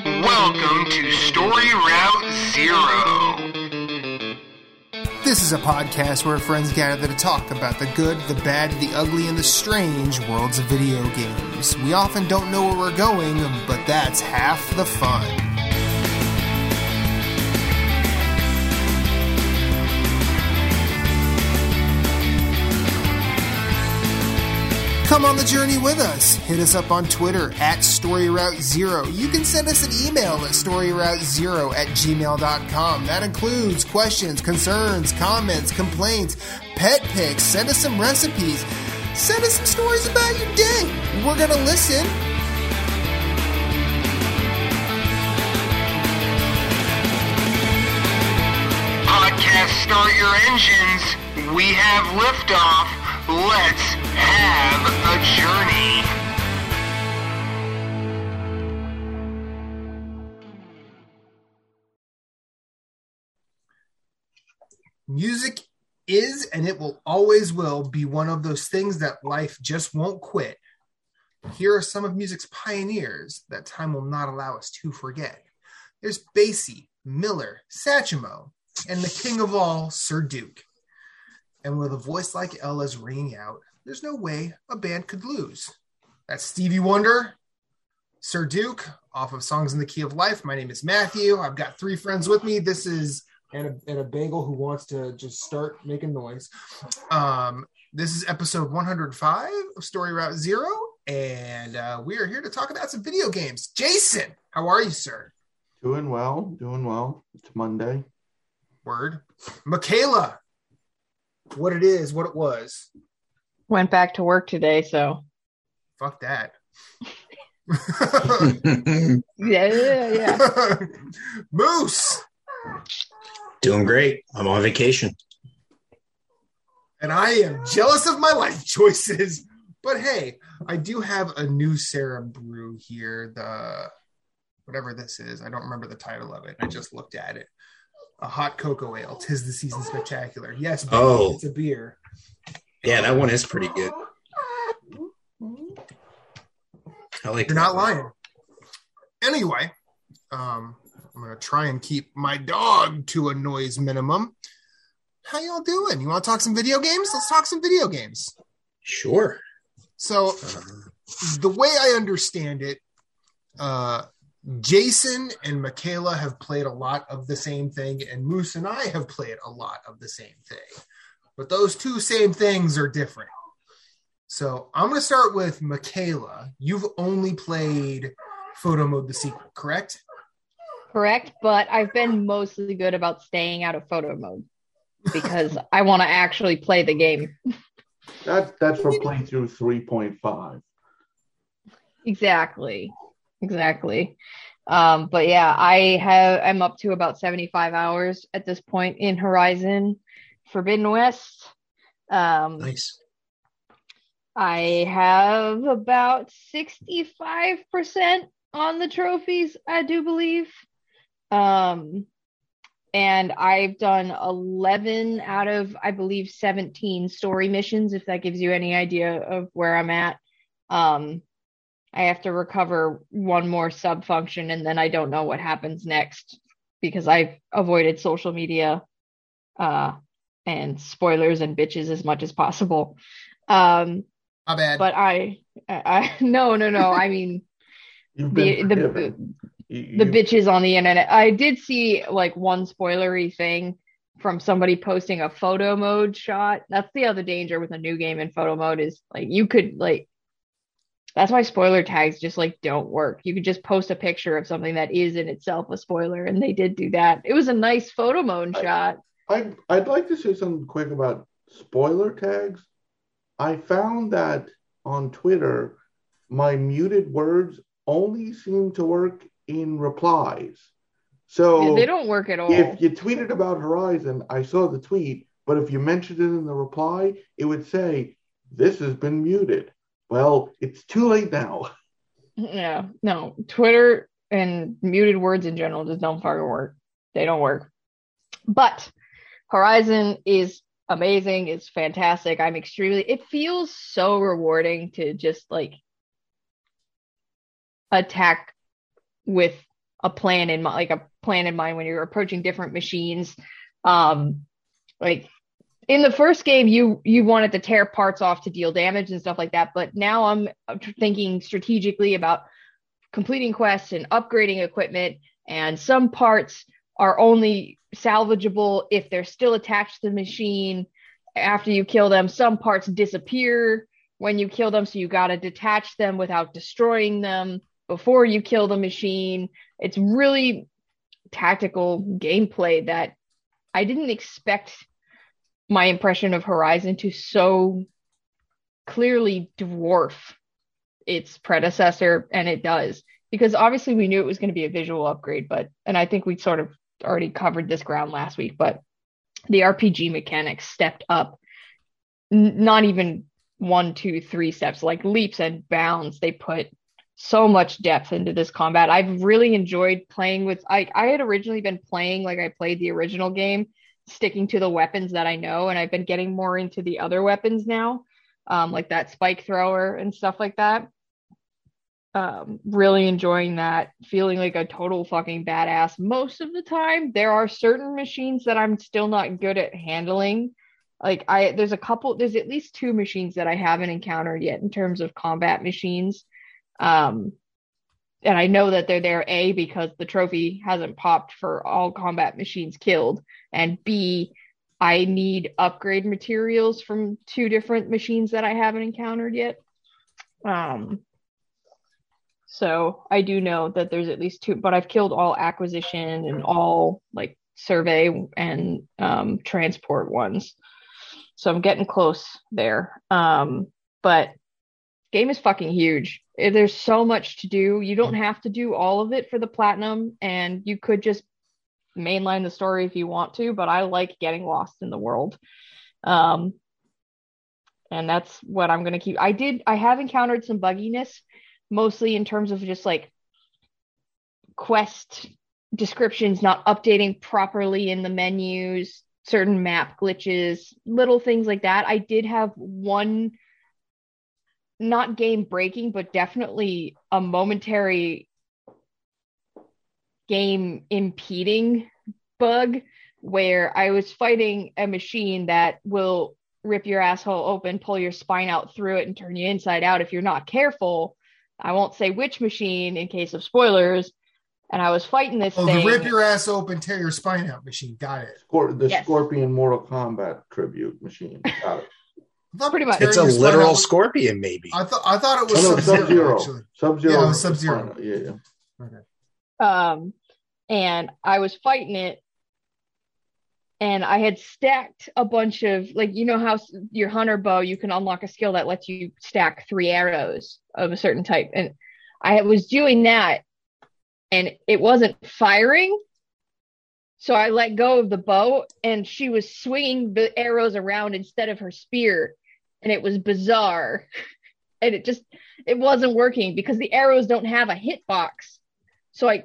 Welcome to Story Route Zero. This is a podcast where friends gather to talk about the good, the bad, the ugly, and the strange worlds of video games. We often don't know where we're going, but that's half the fun. Come on the journey with us. Hit us up on Twitter at StoryRouteZero. You can send us an email at StoryRouteZero@gmail.com. That includes questions, concerns, comments, complaints, pet pics. Send us some recipes. Send us some stories about your day. We're going to listen. Podcast, start your engines. We have liftoff. Let's have a journey. Music is, and it will always will, be one of those things that life just won't quit. Here are some of music's pioneers that time will not allow us to forget. There's Basie, Miller, Sachemo, and the king of all, Sir Duke. And with a voice like Ella's ringing out, there's no way a band could lose. That's Stevie Wonder, Sir Duke, off of Songs in the Key of Life. My name is Matthew. I've got three friends with me. This is and a bagel who wants to just start making noise. This is episode 105 of Story Route Zero, and we are here to talk about some video games. Jason, how are you, sir? Doing well. It's Monday. Word. Michaela. What it is, what it was. Went back to work today, so. Fuck that. yeah. Moose. Doing great. I'm on vacation. And I am jealous of my life choices. But hey, I do have a new Sarah brew here. Whatever this is. I don't remember the title of it. I just looked at it. A hot cocoa ale, 'tis the season spectacular. Yes, baby, oh. It's a beer. Yeah, that one is pretty good. I like You're not one. Lying. Anyway, I'm going to try and keep my dog to a noise minimum. How y'all doing? You want to talk some video games? Let's talk some video games. Sure. So the way I understand it, Jason and Michaela have played a lot of the same thing, and Moose and I have played a lot of the same thing. But those two same things are different. So I'm going to start with Michaela. You've only played Photo Mode the sequel, correct? Correct, but I've been mostly good about staying out of photo mode because I want to actually play the game. That's for playthrough 3.5. Exactly. But yeah, I'm up to about 75 hours at this point in Horizon Forbidden West. Nice. I have about 65% on the trophies, I do believe. And I've done 11 out of, I believe, 17 story missions, if that gives you any idea of where I'm at. I have to recover one more sub function, and then I don't know what happens next because I've avoided social media and spoilers and bitches as much as possible. My bad. But I no. I mean, the bitches on the internet. I did see like one spoilery thing from somebody posting a photo mode shot. That's the other danger with a new game in photo mode is like you could like. That's why spoiler tags just like don't work. You could just post a picture of something that is in itself a spoiler, and they did do that. It was a nice photo mode shot. I'd like to say something quick about spoiler tags. I found that on Twitter, my muted words only seem to work in replies. So yeah, they don't work at all. If you tweeted about Horizon, I saw the tweet, but if you mentioned it in the reply, it would say, "This has been muted." Well, it's too late now. Yeah, no. Twitter and muted words in general just don't fucking work. They don't work. But Horizon is amazing. It's fantastic. I'm extremely... It feels so rewarding to just, like, attack with a plan in mind, when you're approaching different machines. Like in the first game, you wanted to tear parts off to deal damage and stuff like that. But now I'm thinking strategically about completing quests and upgrading equipment, and some parts are only salvageable if they're still attached to the machine after you kill them. Some parts disappear when you kill them, so you got to detach them without destroying them before you kill the machine. It's really tactical gameplay that I didn't expect my impression of Horizon to so clearly dwarf its predecessor, and it does, because obviously we knew it was going to be a visual upgrade, and I think we sort of already covered this ground last week, but the RPG mechanics stepped up, not even 1, 2, 3 steps, like leaps and bounds. They put so much depth into this combat. I've really enjoyed playing with, I had originally been playing, like I played the original game, sticking to the weapons that I know, and I've been getting more into the other weapons now, like that spike thrower and stuff like that. Really enjoying that, feeling like a total fucking badass most of the time. There are certain machines that I'm still not good at handling. Like there's at least 2 machines that I haven't encountered yet in terms of combat machines. And I know that they're there, A, because the trophy hasn't popped for all combat machines killed, and B, I need upgrade materials from 2 different machines that I haven't encountered yet. So I do know that there's at least 2, but I've killed all acquisition and all like survey and transport ones. So I'm getting close there. But game is fucking huge. There's so much to do. You don't have to do all of it for the platinum, and you could just mainline the story if you want to, but I like getting lost in the world. And that's what I'm going to keep. I have encountered some bugginess, mostly in terms of just like quest descriptions not updating properly in the menus, certain map glitches, little things like that. I did have one, not game breaking, but definitely a momentary game impeding bug where I was fighting a machine that will rip your asshole open, pull your spine out through it, and turn you inside out if you're not careful. I won't say which machine in case of spoilers. And I was fighting this thing. The rip your ass open, tear your spine out machine. Got it. Yes. Scorpion Mortal Kombat tribute machine. Got it. Pretty much. It's a literal scorpion, maybe. I thought it was Sub-Zero. Sub-Zero. Yeah, Sub-Zero. Yeah. Okay. And I was fighting it, and I had stacked a bunch of, like, you know how your hunter bow, you can unlock a skill that lets you stack 3 arrows of a certain type. And I was doing that, and it wasn't firing. So I let go of the bow, and she was swinging the arrows around instead of her spear. And it was bizarre. And it wasn't working because the arrows don't have a hitbox. So I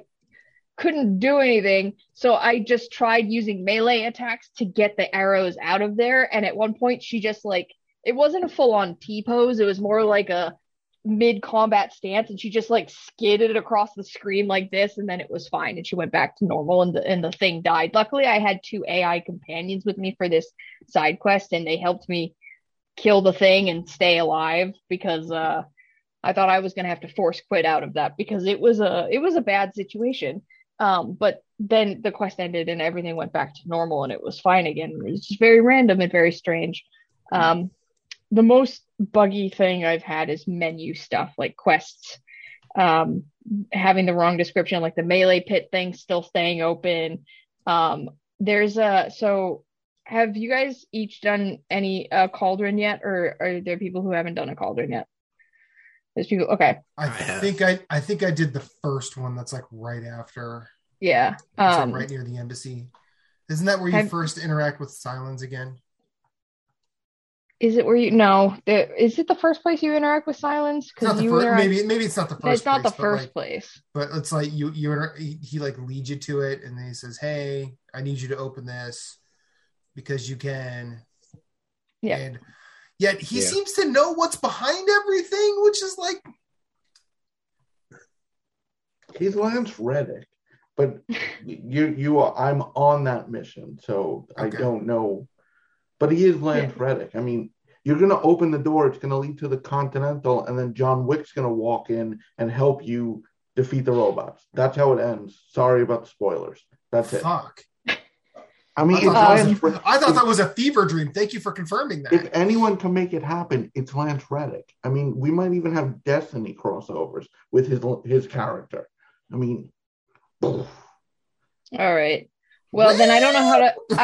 couldn't do anything, so I just tried using melee attacks to get the arrows out of there, and at one point she just, like, it wasn't a full-on T-pose, it was more like a mid-combat stance, and she just, like, skidded across the screen like this, and then it was fine, and she went back to normal, and the thing died. Luckily, I had 2 AI companions with me for this side quest, and they helped me kill the thing and stay alive, because I thought I was going to have to force quit out of that, because it was a bad situation. But then the quest ended and everything went back to normal and it was fine again. It was just very random and very strange. The most buggy thing I've had is menu stuff, like quests, having the wrong description, like the melee pit thing still staying open. So have you guys each done any cauldron yet, or are there people who haven't done a cauldron yet? People, okay. I think I did the first one. That's like right after. Yeah. Like right near the embassy. Isn't that where you first interact with Silence again? Is it where you? No. Is it the first place you interact with Silence? Because maybe it's not the first. It's not the first place. But it's like he like leads you to it, and then he says, "Hey, I need you to open this because you can." Yeah. And yet he seems to know what's behind everything, which is like... He's Lance Reddick. But you are, I'm on that mission, so okay. I don't know. But he is Lance Reddick. I mean, you're going to open the door. It's going to lead to the Continental, and then John Wick's going to walk in and help you defeat the robots. That's how it ends. Sorry about the spoilers. That's it. Fuck. I mean, I thought that was a fever dream. Thank you for confirming that. If anyone can make it happen, it's Lance Reddick. I mean, we might even have Destiny crossovers with his character. I mean, poof. All right. Well, then I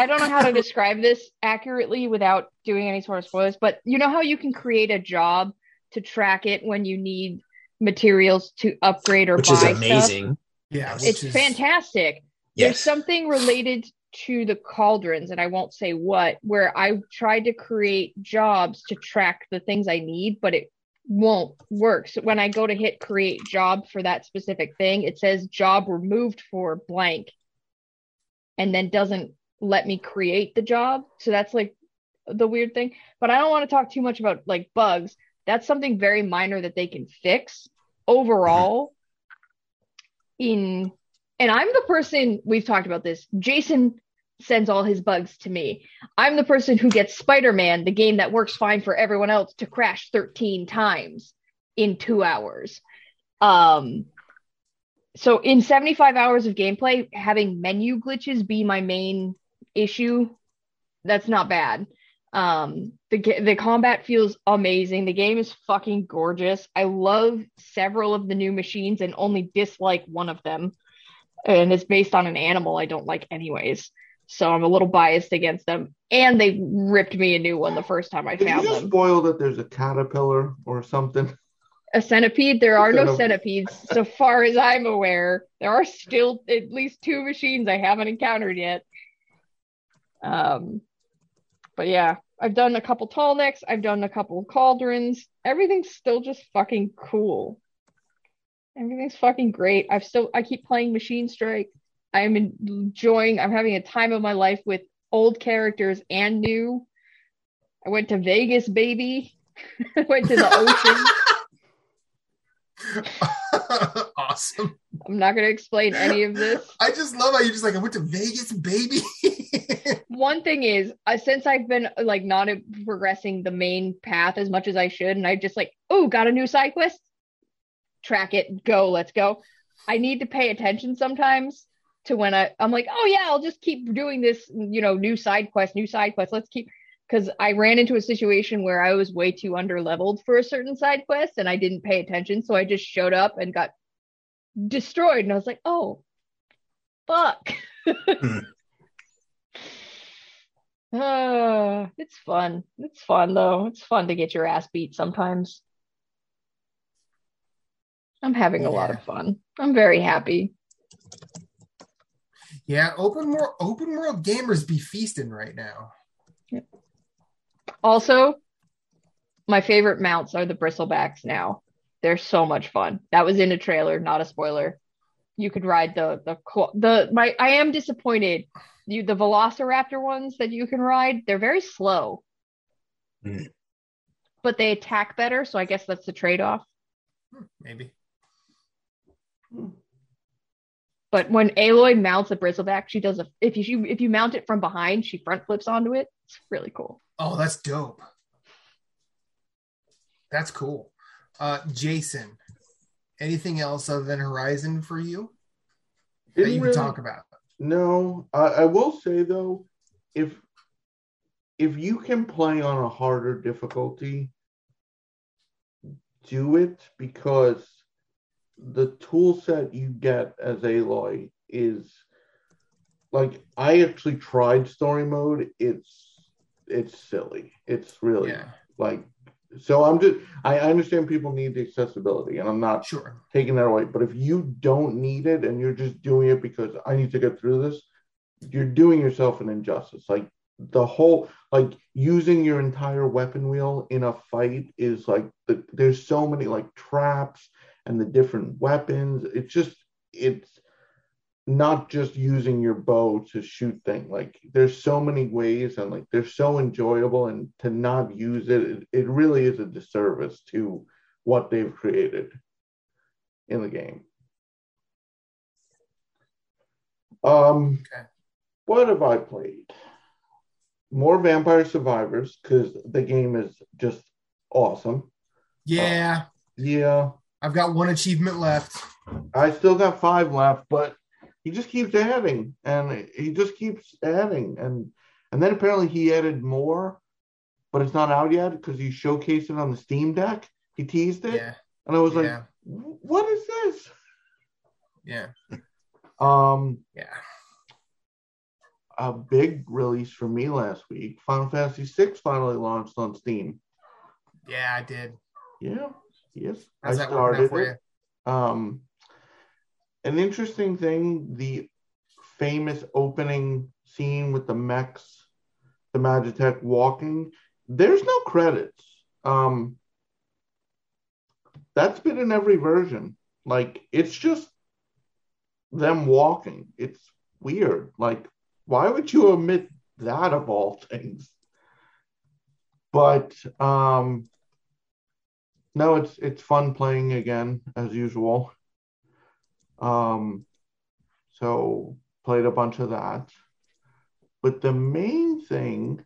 don't know how to describe this accurately without doing any sort of spoilers. But you know how you can create a job to track it when you need materials to upgrade or buy stuff? Which is amazing. Yeah, it's fantastic. Yes. There's something related to the cauldrons, and I won't say what, where I tried to create jobs to track the things I need, but it won't work. So when I go to hit create job for that specific thing, it says job removed for blank, and then doesn't let me create the job. So that's like the weird thing. But I don't want to talk too much about like bugs. That's something very minor that they can fix overall. And I'm the person, we've talked about this, Jason sends all his bugs to me. I'm the person who gets Spider-Man, the game that works fine for everyone else, to crash 13 times in 2 hours. So in 75 hours of gameplay, having menu glitches be my main issue, that's not bad. The combat feels amazing. The game is fucking gorgeous. I love several of the new machines and only dislike one of them. And it's based on an animal I don't like anyways. So I'm a little biased against them. And they ripped me a new one the first time I found them. Did you spoil that there's a caterpillar or something? A centipede? There are no centipedes, so far as I'm aware. There are still at least two machines I haven't encountered yet. But yeah, I've done a couple tall necks. I've done a couple cauldrons. Everything's still just fucking cool. Everything's fucking great. I keep playing Machine Strike. I'm having a time of my life with old characters and new. I went to Vegas, baby. I went to the ocean. Awesome. I'm not going to explain any of this. I just love how you're just like, I went to Vegas, baby. One thing is, since I've been like not progressing the main path as much as I should, and I just like, oh, got a new side quest, track it, go, let's go. I need to pay attention sometimes to when I'm like, oh yeah, I'll just keep doing this, you know, new side quest, let's keep, because I ran into a situation where I was way too underleveled for a certain side quest and I didn't pay attention. So I just showed up and got destroyed. And I was like, oh, fuck. It's fun. It's fun though. It's fun to get your ass beat sometimes. I'm having a lot of fun. I'm very happy. Yeah, open world gamers be feasting right now. Yep. Also, my favorite mounts are the bristlebacks now. They're so much fun. That was in a trailer, not a spoiler. You could ride the I am disappointed. The Velociraptor ones that you can ride, they're very slow. Mm. But they attack better, so I guess that's the trade-off. Maybe. But when Aloy mounts a bristleback, she does if you mount it from behind, she front flips onto it. It's really cool. Oh, that's dope. That's cool. Jason, anything else other than Horizon for you that you can talk about? No, I will say though, if you can play on a harder difficulty, do it, because the tool set you get as Aloy is like, I actually tried story mode. It's silly. It's really like, so I understand people need the accessibility and I'm not sure taking that away, but if you don't need it and you're just doing it because I need to get through this, you're doing yourself an injustice. Like the whole, like using your entire weapon wheel in a fight is like, there's so many like traps and the different weapons. It's not just using your bow to shoot things. Like there's so many ways and like they're so enjoyable, and to not use it really is a disservice to what they've created in the game. Okay. What have I played? More Vampire Survivors, because the game is just awesome. Yeah. Yeah. I've got one achievement left. I still got 5 left, but he just keeps adding, and he just keeps adding. And then apparently he added more, but it's not out yet because he showcased it on the Steam Deck. He teased it. Yeah. And I was like, what is this? Yeah. Yeah. A big release for me last week. Final Fantasy VI finally launched on Steam. Yeah, I did. Yeah. Yes. How's I started it. An interesting thing, the famous opening scene with the mechs, the Magitek walking, there's no credits. That's been in every version. Like, it's just them walking. It's weird. Like, why would you omit that of all things? But no, it's fun playing again as usual. So played a bunch of that. But the main thing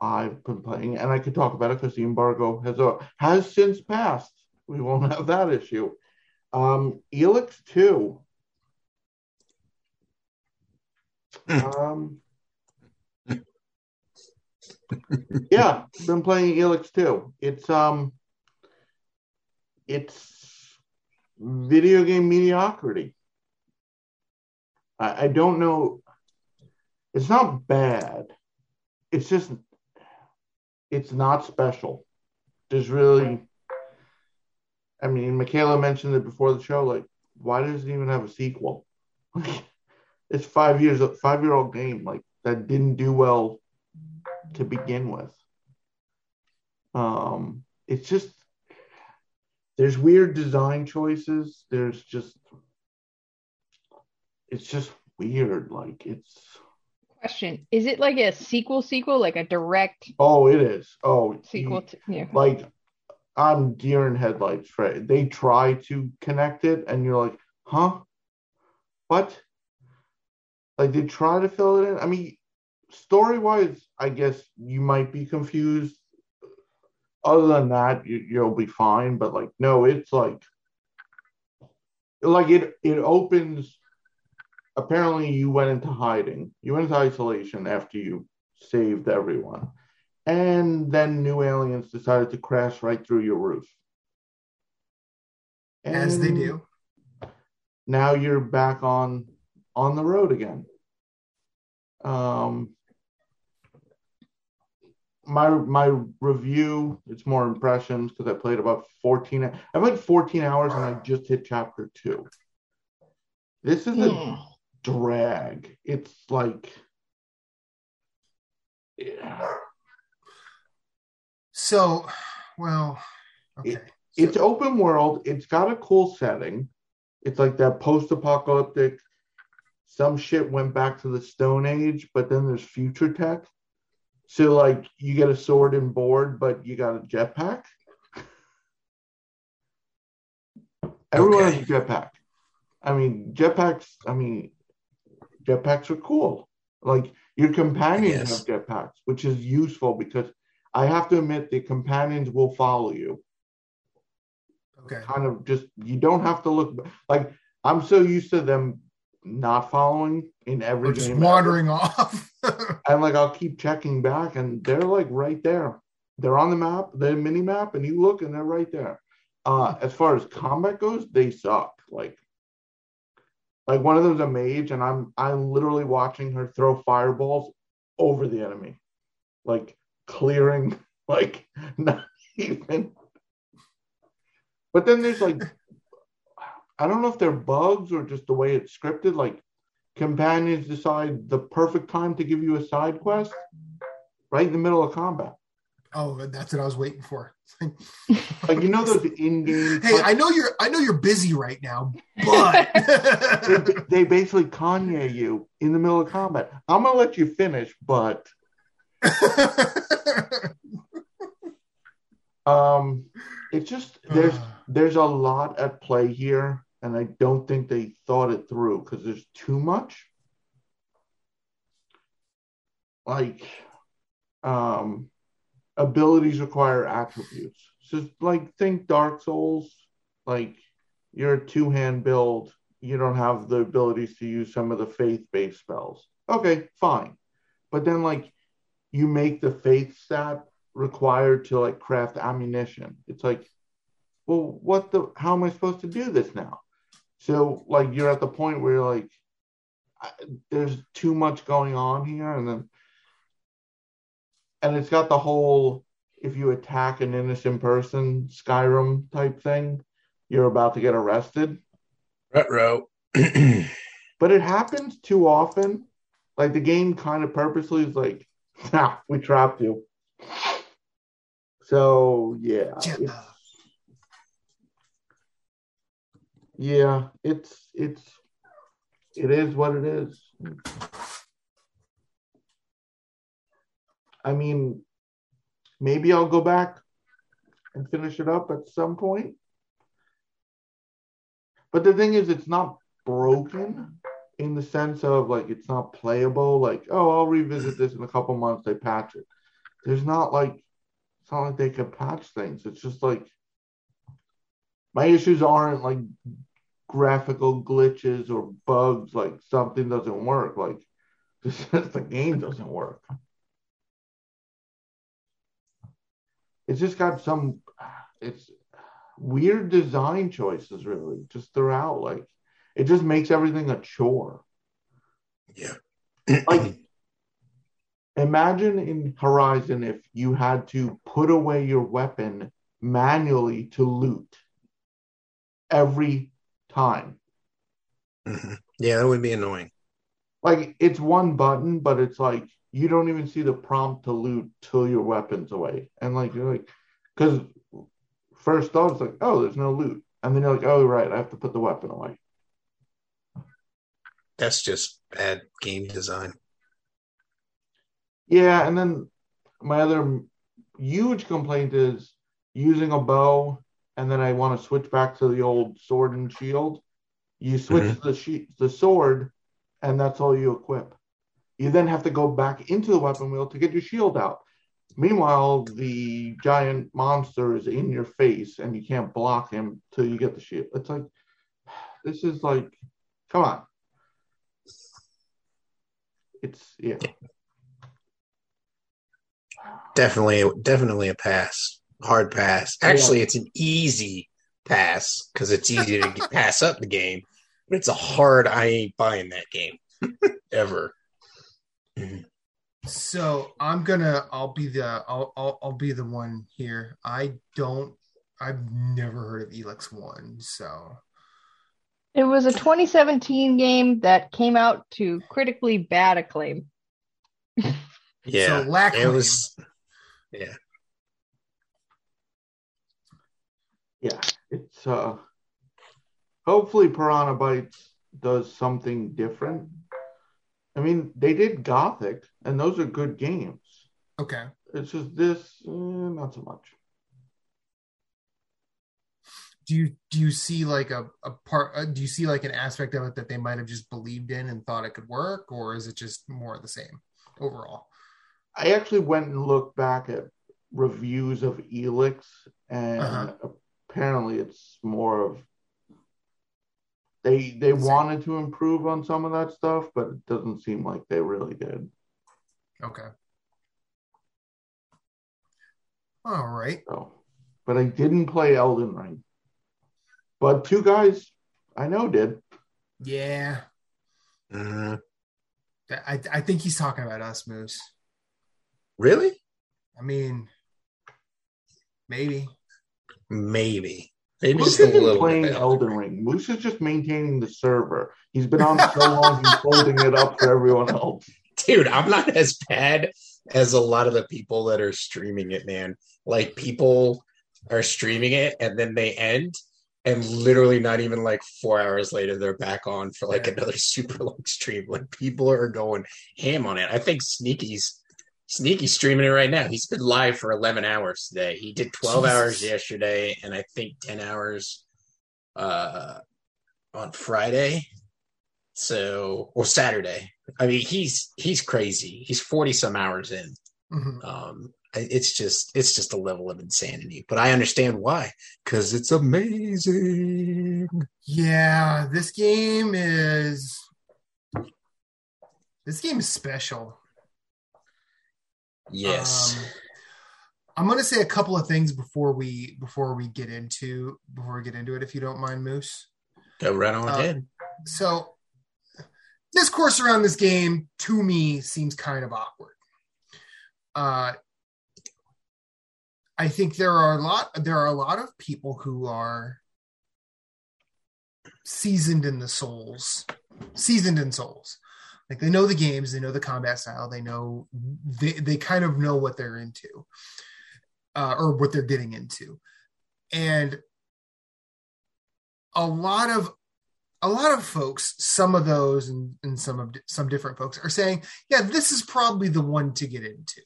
I've been playing, and I could talk about it because the embargo has since passed. We won't have that issue. Elex 2. Yeah, been playing Elex 2. It's video game mediocrity. I don't know. It's not bad. It's just it's not special. There's really. I mean, Michaela mentioned it before the show. Like, why does it even have a sequel? It's a five-year-old game like that didn't do well to begin with. It's just there's weird design choices. There's just it's just weird. Like it's question: is it like a sequel, like a direct? Oh, it is. Oh, sequel to yeah. Like I'm deer in headlights. Right? They try to connect it, and you're like, huh, what? Like, they try to fill it in. I mean, story-wise, I guess you might be confused. Other than that, you'll be fine. But, like, no, it's like it opens. Apparently, you went into hiding. You went into isolation after you saved everyone. And then new aliens decided to crash right through your roof. And as they do. Now you're back on the road again. My review, it's more impressions because I played about 14 hours and I just hit chapter 2. This is a drag. It's like so well okay. It's open world, it's got a cool setting. It's like that post-apocalyptic. Some shit went back to the Stone Age, but then there's future tech. So, like, you get a sword and board, but you got a jetpack. Everyone has a jetpack. Jetpacks are cool. Like, your companions have jetpacks, which is useful because I have to admit the companions will follow you. Okay. Kind of just, you don't have to look. Like, I'm so used to them not following in every game. Just wandering off. And like I'll keep checking back and they're like right there. They're on the map, the mini map, and you look and they're right there. As far as combat goes, they suck. Like one of them's a mage and I'm literally watching her throw fireballs over the enemy. Like clearing, like not even. But then there's like I don't know if they're bugs or just the way it's scripted. Like, companions decide the perfect time to give you a side quest right in the middle of combat. Oh, that's what I was waiting for. Like, you know those in-game. Hey, I know you're busy right now, but they basically Kanye you in the middle of combat. I'm gonna let you finish, but it's just there's a lot at play here, and I don't think they thought it through because there's too much. like abilities require attributes. So like think Dark Souls, like you're a two-hand build, you don't have the abilities to use some of the faith-based spells. Okay, fine. But then like you make the faith stat required to like craft ammunition. It's like, well, how am I supposed to do this now? So like you're at the point where you're like, there's too much going on here. And it's got the whole, if you attack an innocent person, Skyrim type thing, you're about to get arrested. Ruh-roh. But it happens too often. Like the game kind of purposely is like, nah, we trapped you. So yeah. It is what it is. I mean, maybe I'll go back and finish it up at some point. But the thing is, it's not broken in the sense of, like, it's not playable. Like, oh, I'll revisit this in a couple months. They patch it. It's not like they can patch things. It's just, like, my issues aren't, like, graphical glitches or bugs, like something doesn't work, like the game doesn't work. It's just got some weird design choices really just throughout. Like it just makes everything a chore. Yeah. Like imagine in Horizon if you had to put away your weapon manually to loot every time. Mm-hmm. Yeah, that would be annoying. Like it's one button, but it's like you don't even see the prompt to loot till your weapon's away. And like you're like, because first thought it's like, oh, there's no loot, and then you're like, oh right, I have to put the weapon away. That's just bad game design. Yeah, and then my other huge complaint is using a bow. And then I want to switch back to the old sword and shield. You switch mm-hmm. the sword, and that's all you equip. You then have to go back into the weapon wheel to get your shield out. Meanwhile, the giant monster is in your face, and you can't block him till you get the shield. It's like, this is like, come on. Yeah. Definitely a pass. Hard pass. Actually, it's an easy pass because it's easy to pass up the game. But it's a hard. I ain't buying that game ever. So I'll be the one here. I've never heard of Elex 1. So it was a 2017 game that came out to critically bad acclaim. Yeah, so it was. Yeah. Yeah, it's hopefully Piranha Bytes does something different. I mean, they did Gothic, and those are good games. Okay. It's just this, not so much. Do you see like a part? Do you see like an aspect of it that they might have just believed in and thought it could work, or is it just more of the same overall? I actually went and looked back at reviews of Elex and. Uh-huh. Apparently, it's more of they wanted to improve on some of that stuff, but it doesn't seem like they really did. Okay. All right. So, but I didn't play Elden Ring. But two guys I know did. Yeah. Mm-hmm. I think he's talking about us, Moose. Really? I mean, maybe. Maybe Moose isn't playing Elden Ring. Moose is just maintaining the server. He's been on so long, he's holding it up for everyone else. Dude, I'm not as bad as a lot of the people that are streaming it, man. Like, people are streaming it, and then they end, and literally not even, like, 4 hours later, they're back on for, like, another super long stream. Like, people are going ham on it. I think Sneaky's streaming it right now. He's been live for 11 hours today. He did 12 hours yesterday, and I think 10 hours on Friday. So, or Saturday. I mean, he's crazy. He's 40 some hours in. Mm-hmm. It's just a level of insanity, but I understand why, because it's amazing. Yeah, this game is special. Yes. I'm going to say a couple of things before we get into it, if you don't mind, Moose. Go right on ahead. So discourse around this game, to me, seems kind of awkward. I think there are a lot of people who are seasoned in Souls. Like, they know the games, they know the combat style, they kind of know what they're into, or what they're getting into. And a lot of folks, some of those and some different folks, are saying, yeah, this is probably the one to get into.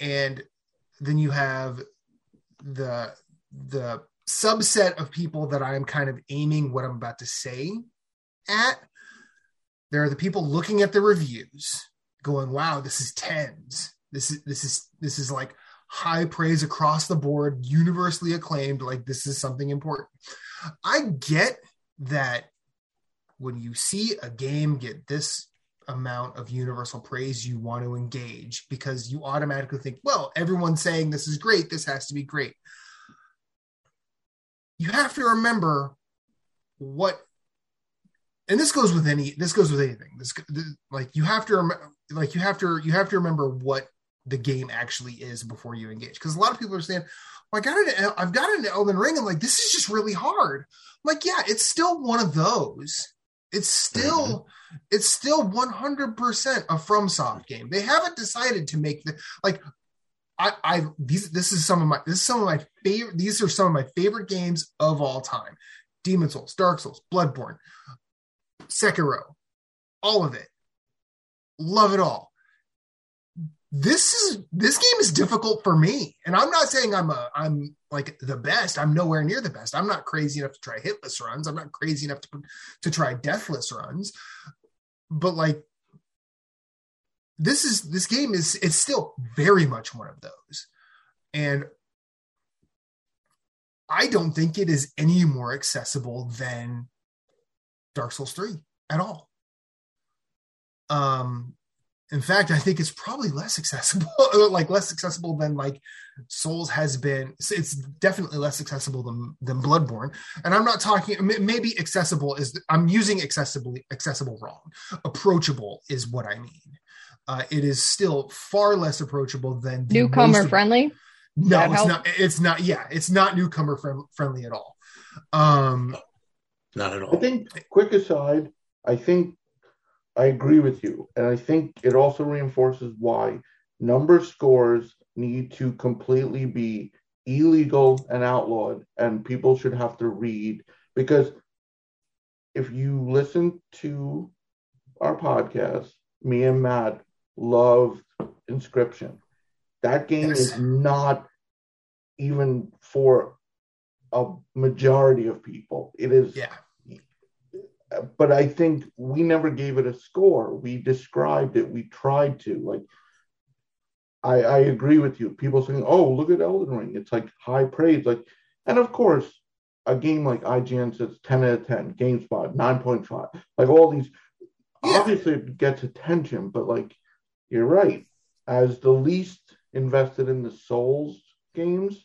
And then you have the subset of people that I'm kind of aiming what I'm about to say at. There are the people looking at the reviews going, wow, this is 10s. This is like high praise across the board, universally acclaimed. Like, this is something important. I get that when you see a game get this amount of universal praise, you want to engage, because you automatically think, well, everyone's saying this is great, this has to be great. You have to remember what, and this goes with anything. You have to remember what the game actually is before you engage. Because a lot of people are saying, well, I've got into Elden Ring, and like, this is just really hard. I'm like, yeah, it's still one of those. It's still 100% a FromSoft game. They haven't decided to make these are some of my favorite games of all time. Demon Souls, Dark Souls, Bloodborne, Sekiro, all of it. Love it all. This game is difficult for me. And I'm not saying I'm the best. I'm nowhere near the best. I'm not crazy enough to try hitless runs. I'm not crazy enough to try deathless runs. But like, this game is still very much one of those. And I don't think it is any more accessible than Dark Souls 3 at all. In fact, I think it's probably less accessible than like Souls has been. It's definitely less accessible than Bloodborne. And I'm not talking, maybe accessible is, I'm using accessible wrong. Approachable is what I mean. It is still far less approachable than newcomer friendly. No, it's not. Yeah. It's not newcomer friendly at all. Not at all. I think, quick aside, I agree with you. And I think it also reinforces why number scores need to completely be illegal and outlawed, and people should have to read. Because if you listen to our podcast, me and Matt love Inscription. That game is not even for a majority of people. It is... Yeah. But I think we never gave it a score. We described it. We tried to. Like, I agree with you. People saying, oh, look at Elden Ring. It's like high praise. Like, and of course, a game like IGN says 10 out of 10, GameSpot, 9.5. Like, all these, obviously it gets attention, but like, you're right. As the least invested in the Souls games,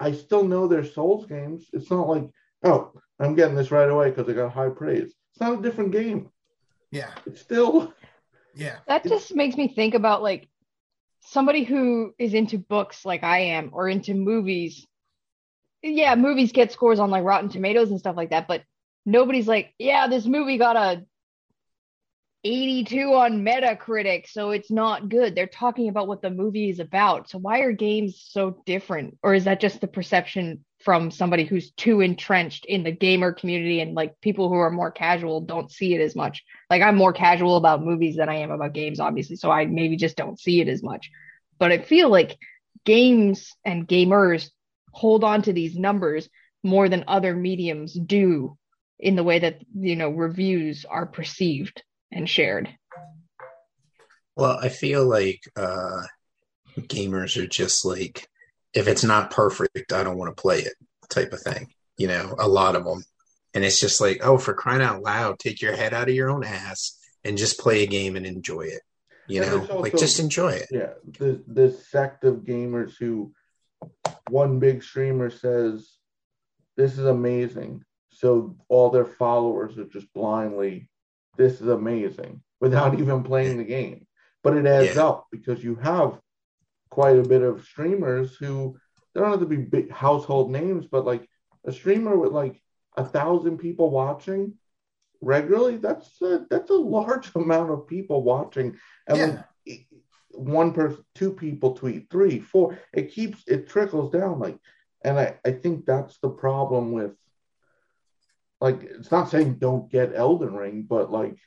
I still know they're Souls games. It's not like, oh, I'm getting this right away because I got high praise. It's not a different game. Yeah. It's still... Yeah. That just makes me think about, like, somebody who is into books like I am, or into movies. Yeah, movies get scores on, like, Rotten Tomatoes and stuff like that, but nobody's like, yeah, this movie got a 82 on Metacritic, so it's not good. They're talking about what the movie is about. So why are games so different? Or is that just the perception from somebody who's too entrenched in the gamer community, and like people who are more casual don't see it as much? Like, I'm more casual about movies than I am about games, obviously. So I maybe just don't see it as much, but I feel like games and gamers hold on to these numbers more than other mediums do in the way that, you know, reviews are perceived and shared. Well, I feel like gamers are just like, if it's not perfect, I don't want to play it type of thing, you know, a lot of them. And it's just like, oh, for crying out loud, take your head out of your own ass and just play a game and enjoy it. You know, also, like, just enjoy it. Yeah, this sect of gamers who, one big streamer says, this is amazing. So all their followers are just blindly, this is amazing, without even playing the game. But it adds up, because you have quite a bit of streamers who, they don't have to be big household names, but like a streamer with like 1,000 people watching regularly, that's a large amount of people watching. And when one person, two people tweet, three, four, it trickles down. Like, and I think that's the problem with, like, it's not saying don't get Elden Ring, but like,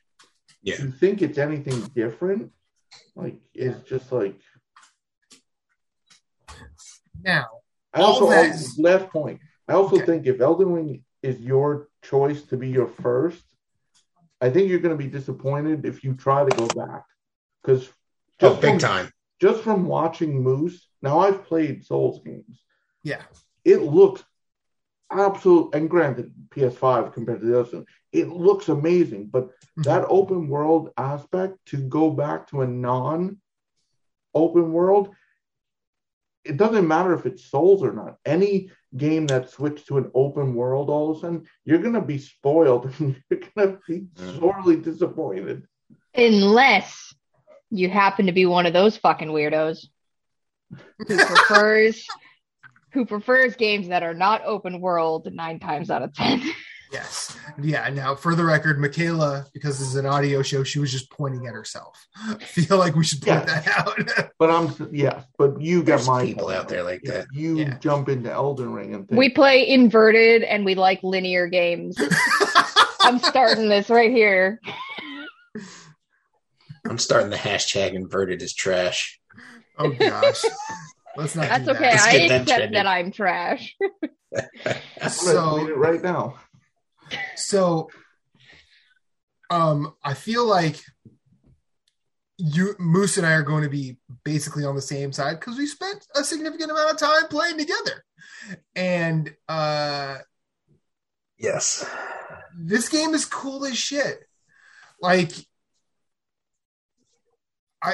if you think it's anything different, like, it's just like. Now, last point. I also think if Elden Ring is your choice to be your first, I think you're going to be disappointed if you try to go back. Because big time. Just from watching Moose, now I've played Souls games. Yeah. It looks absolute, and granted, PS5 compared to the other one, it looks amazing. But that open world aspect, to go back to a non-open world, it doesn't matter if it's Souls or not. Any game that switched to an open world, all of a sudden, you're going to be spoiled and you're going to be sorely disappointed. Unless you happen to be one of those fucking weirdos who prefers games that are not open world 9 times out of 10. Yes. Yeah. Now, for the record, Michaela, because this is an audio show, she was just pointing at herself. I feel like we should point that out. But you got my people out there like that. You jump into Elden Ring and things. We play inverted and we like linear games. I'm starting this right here. I'm starting the # inverted is trash. Oh gosh. Let's not. That's okay. Let's accept that I'm trash. So it right now. So, I feel like Moose and I are going to be basically on the same side because we spent a significant amount of time playing together. And yes, this game is cool as shit. Like,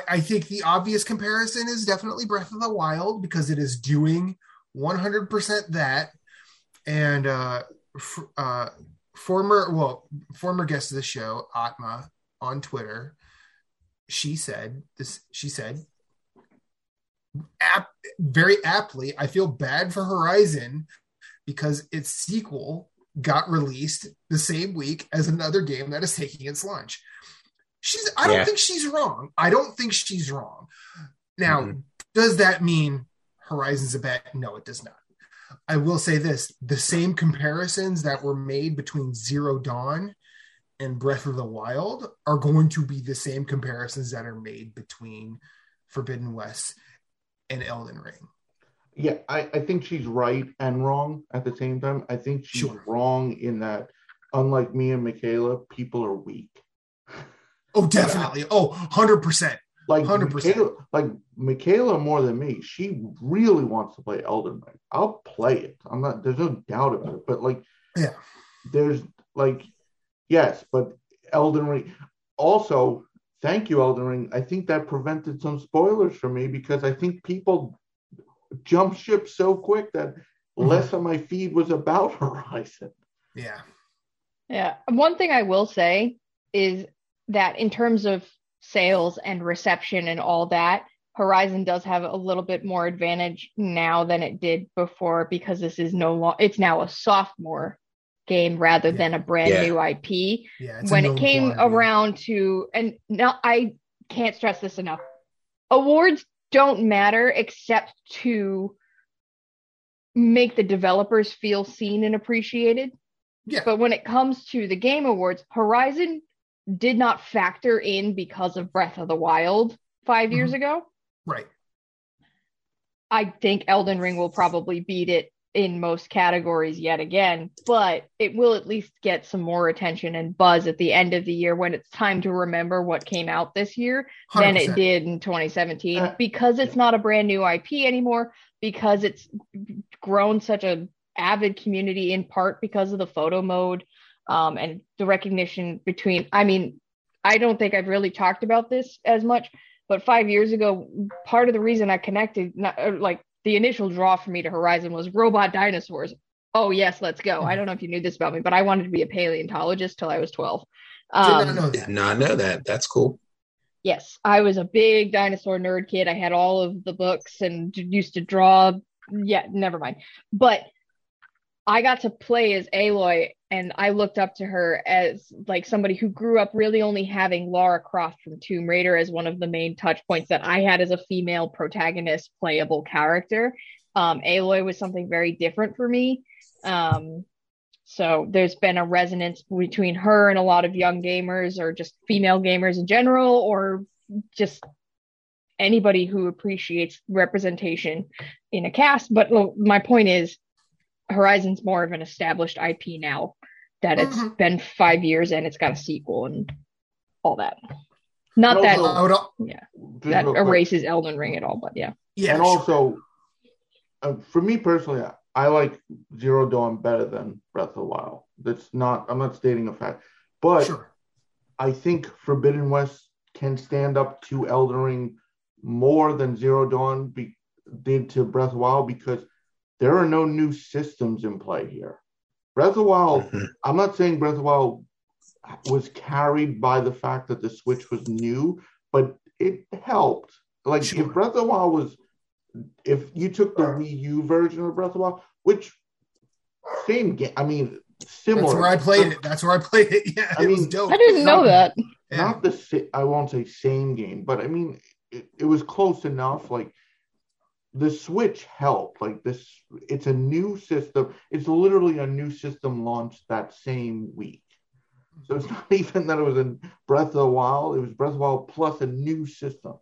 I think the obvious comparison is definitely Breath of the Wild, because it is doing 100% that. And former guest of the show, Atma, on Twitter, she said very aptly, I feel bad for Horizon because its sequel got released the same week as another game that is taking its launch. I don't think she's wrong. Now, does that mean Horizon's a bet? No, it does not. I will say this, the same comparisons that were made between Zero Dawn and Breath of the Wild are going to be the same comparisons that are made between Forbidden West and Elden Ring. Yeah, I think she's right and wrong at the same time. I think she's wrong in that, unlike me and Michaela, people are weak. Oh, definitely. Yeah. Oh, 100%. Like 100%. Michaela more than me, she really wants to play Elden Ring. I'll play it. There's no doubt about it. But but Elden Ring. Also, thank you, Elden Ring. I think that prevented some spoilers for me because I think people jump ship so quick that less of my feed was about Horizon. Yeah. Yeah. One thing I will say is that in terms of sales and reception and all that, Horizon does have a little bit more advantage now than it did before, because this is it's now a sophomore game rather than a brand new IP. Yeah, when it came around to, and now I can't stress this enough, awards don't matter except to make the developers feel seen and appreciated. Yeah. But when it comes to the game awards, Horizon did not factor in because of Breath of the Wild 5 years ago. Right. I think Elden Ring will probably beat it in most categories yet again, but it will at least get some more attention and buzz at the end of the year when it's time to remember what came out this year 100%. Than it did in 2017 because it's not a brand new IP anymore, because it's grown such an avid community in part because of the photo mode and the recognition between, I mean, I don't think I've really talked about this as much, but 5 years ago, part of the reason I connected, the initial draw for me to Horizon was robot dinosaurs. Oh, yes, let's go. I don't know if you knew this about me, but I wanted to be a paleontologist till I was 12. Did not know that. That's cool. Yes, I was a big dinosaur nerd kid. I had all of the books and used to draw. Yeah, never mind. But I got to play as Aloy, and I looked up to her as like somebody who grew up really only having Lara Croft from Tomb Raider as one of the main touch points that I had as a female protagonist playable character. Aloy was something very different for me. So there's been a resonance between her and a lot of young gamers, or just female gamers in general, or just anybody who appreciates representation in a cast. But my point is, Horizon's more of an established IP now that it's been 5 years and it's got a sequel and all that. Not that that erases Elden Ring at all, but yeah. And also, for me personally, I like Zero Dawn better than Breath of the Wild. I'm not stating a fact, but I think Forbidden West can stand up to Elden Ring more than Zero Dawn did to Breath of the Wild, because there are no new systems in play here. Breath of the Wild, I'm not saying Breath of the Wild was carried by the fact that the Switch was new, but it helped. Like, if Breath of the Wild was, if you took the Wii U version of Breath of the Wild, which, same game, I mean, similar. That's where I played it. Yeah, I mean, was dope. I didn't know that. Not the, I won't say same game, but I mean, it was close enough, like, the Switch helped. Like this, it's a new system. It's literally a new system launched that same week. So it's not even that it was in Breath of the Wild. It was Breath of the Wild plus a new system.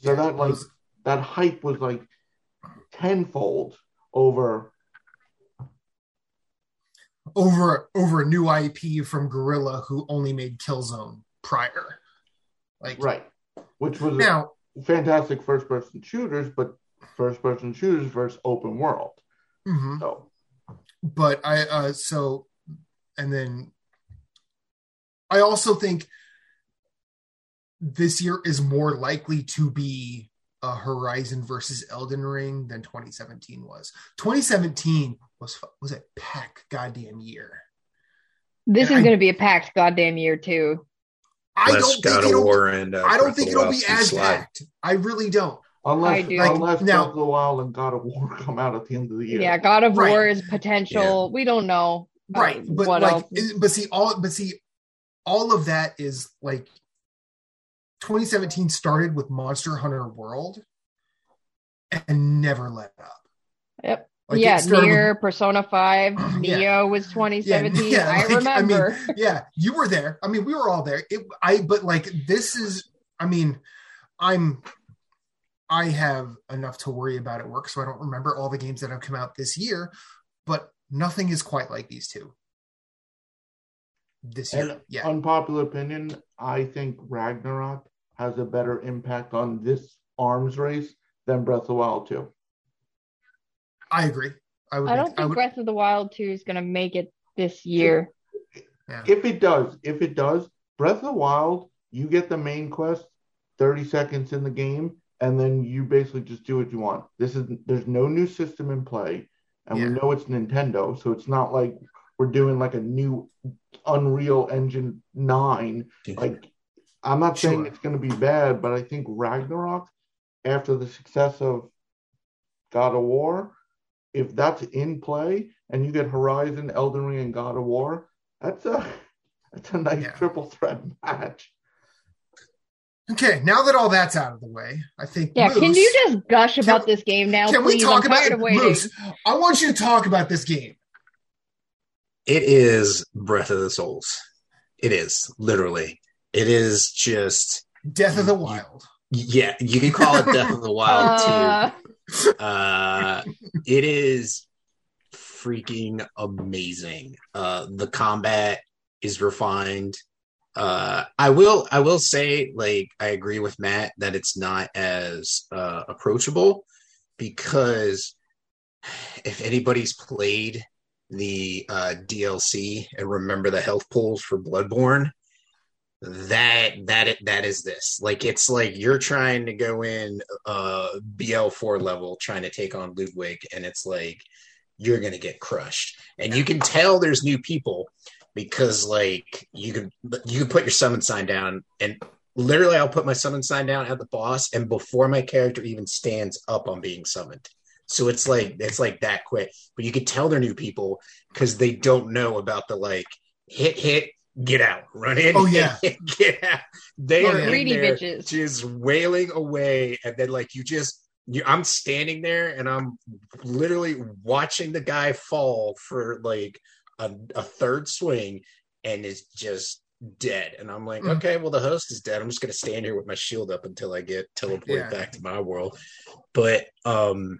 So that hype was like tenfold over a new IP from Guerrilla, who only made Killzone prior. Which was fantastic first-person shooters, but first-person shooters versus open world. But I and then I also think this year is more likely to be a Horizon versus Elden Ring than 2017 was. 2017 was a packed goddamn year. This is going to be a packed goddamn year too. I don't think it'll be as packed. I really don't. Unless Breath of the Wild and God of War come out at the end of the year. Yeah, God of War is potential. Yeah. We don't know. But all of that is like 2017 started with Monster Hunter World and never let up. Yep. Like Nier, Persona 5, Neo was 2017. Yeah, I remember. I mean, you were there. I mean, we were all there. I have enough to worry about at work, so I don't remember all the games that have come out this year, but nothing is quite like these two this year. Unpopular opinion, I think Ragnarok has a better impact on this arms race than Breath of the Wild 2. I agree. I don't think Breath of the Wild 2 is going to make it this year. If it does, Breath of the Wild, you get the main quest 30 seconds in the game, and then you basically just do what you want. There's no new system in play, and we know it's Nintendo, so it's not like we're doing like a new Unreal Engine 9. Like, I'm not saying it's going to be bad, but I think Ragnarok, after the success of God of War, if that's in play and you get Horizon, Elden Ring, and God of War, that's a nice triple threat match. Okay, now that all that's out of the way, I think. Yeah, Moose, can you just gush about this game now? Can we talk about it, Moose? I want you to talk about this game. It is Breath of the Souls. It is, literally. It is just Death of the Wild. Yeah, you can call it Death of the Wild too. It is freaking amazing. The combat is refined. I will say, like, I agree with Matt that it's not as approachable, because if anybody's played the DLC and remember the health pools for Bloodborne, that is this. Like, it's like you're trying to go in BL4 level trying to take on Ludwig, and it's like you're gonna get crushed. And you can tell there's new people, because like you could put your summon sign down, and literally I'll put my summon sign down at the boss, and before my character even stands up, I'm being summoned. So it's like that quick. But you could tell they're new people because they don't know about the like hit, get out, run in. Oh yeah, get out. They are greedy bitches, just wailing away, and then like I'm standing there and I'm literally watching the guy fall for like a third swing and is just dead. And I'm like, okay, well, the host is dead. I'm just gonna stand here with my shield up until I get teleported back to my world. But I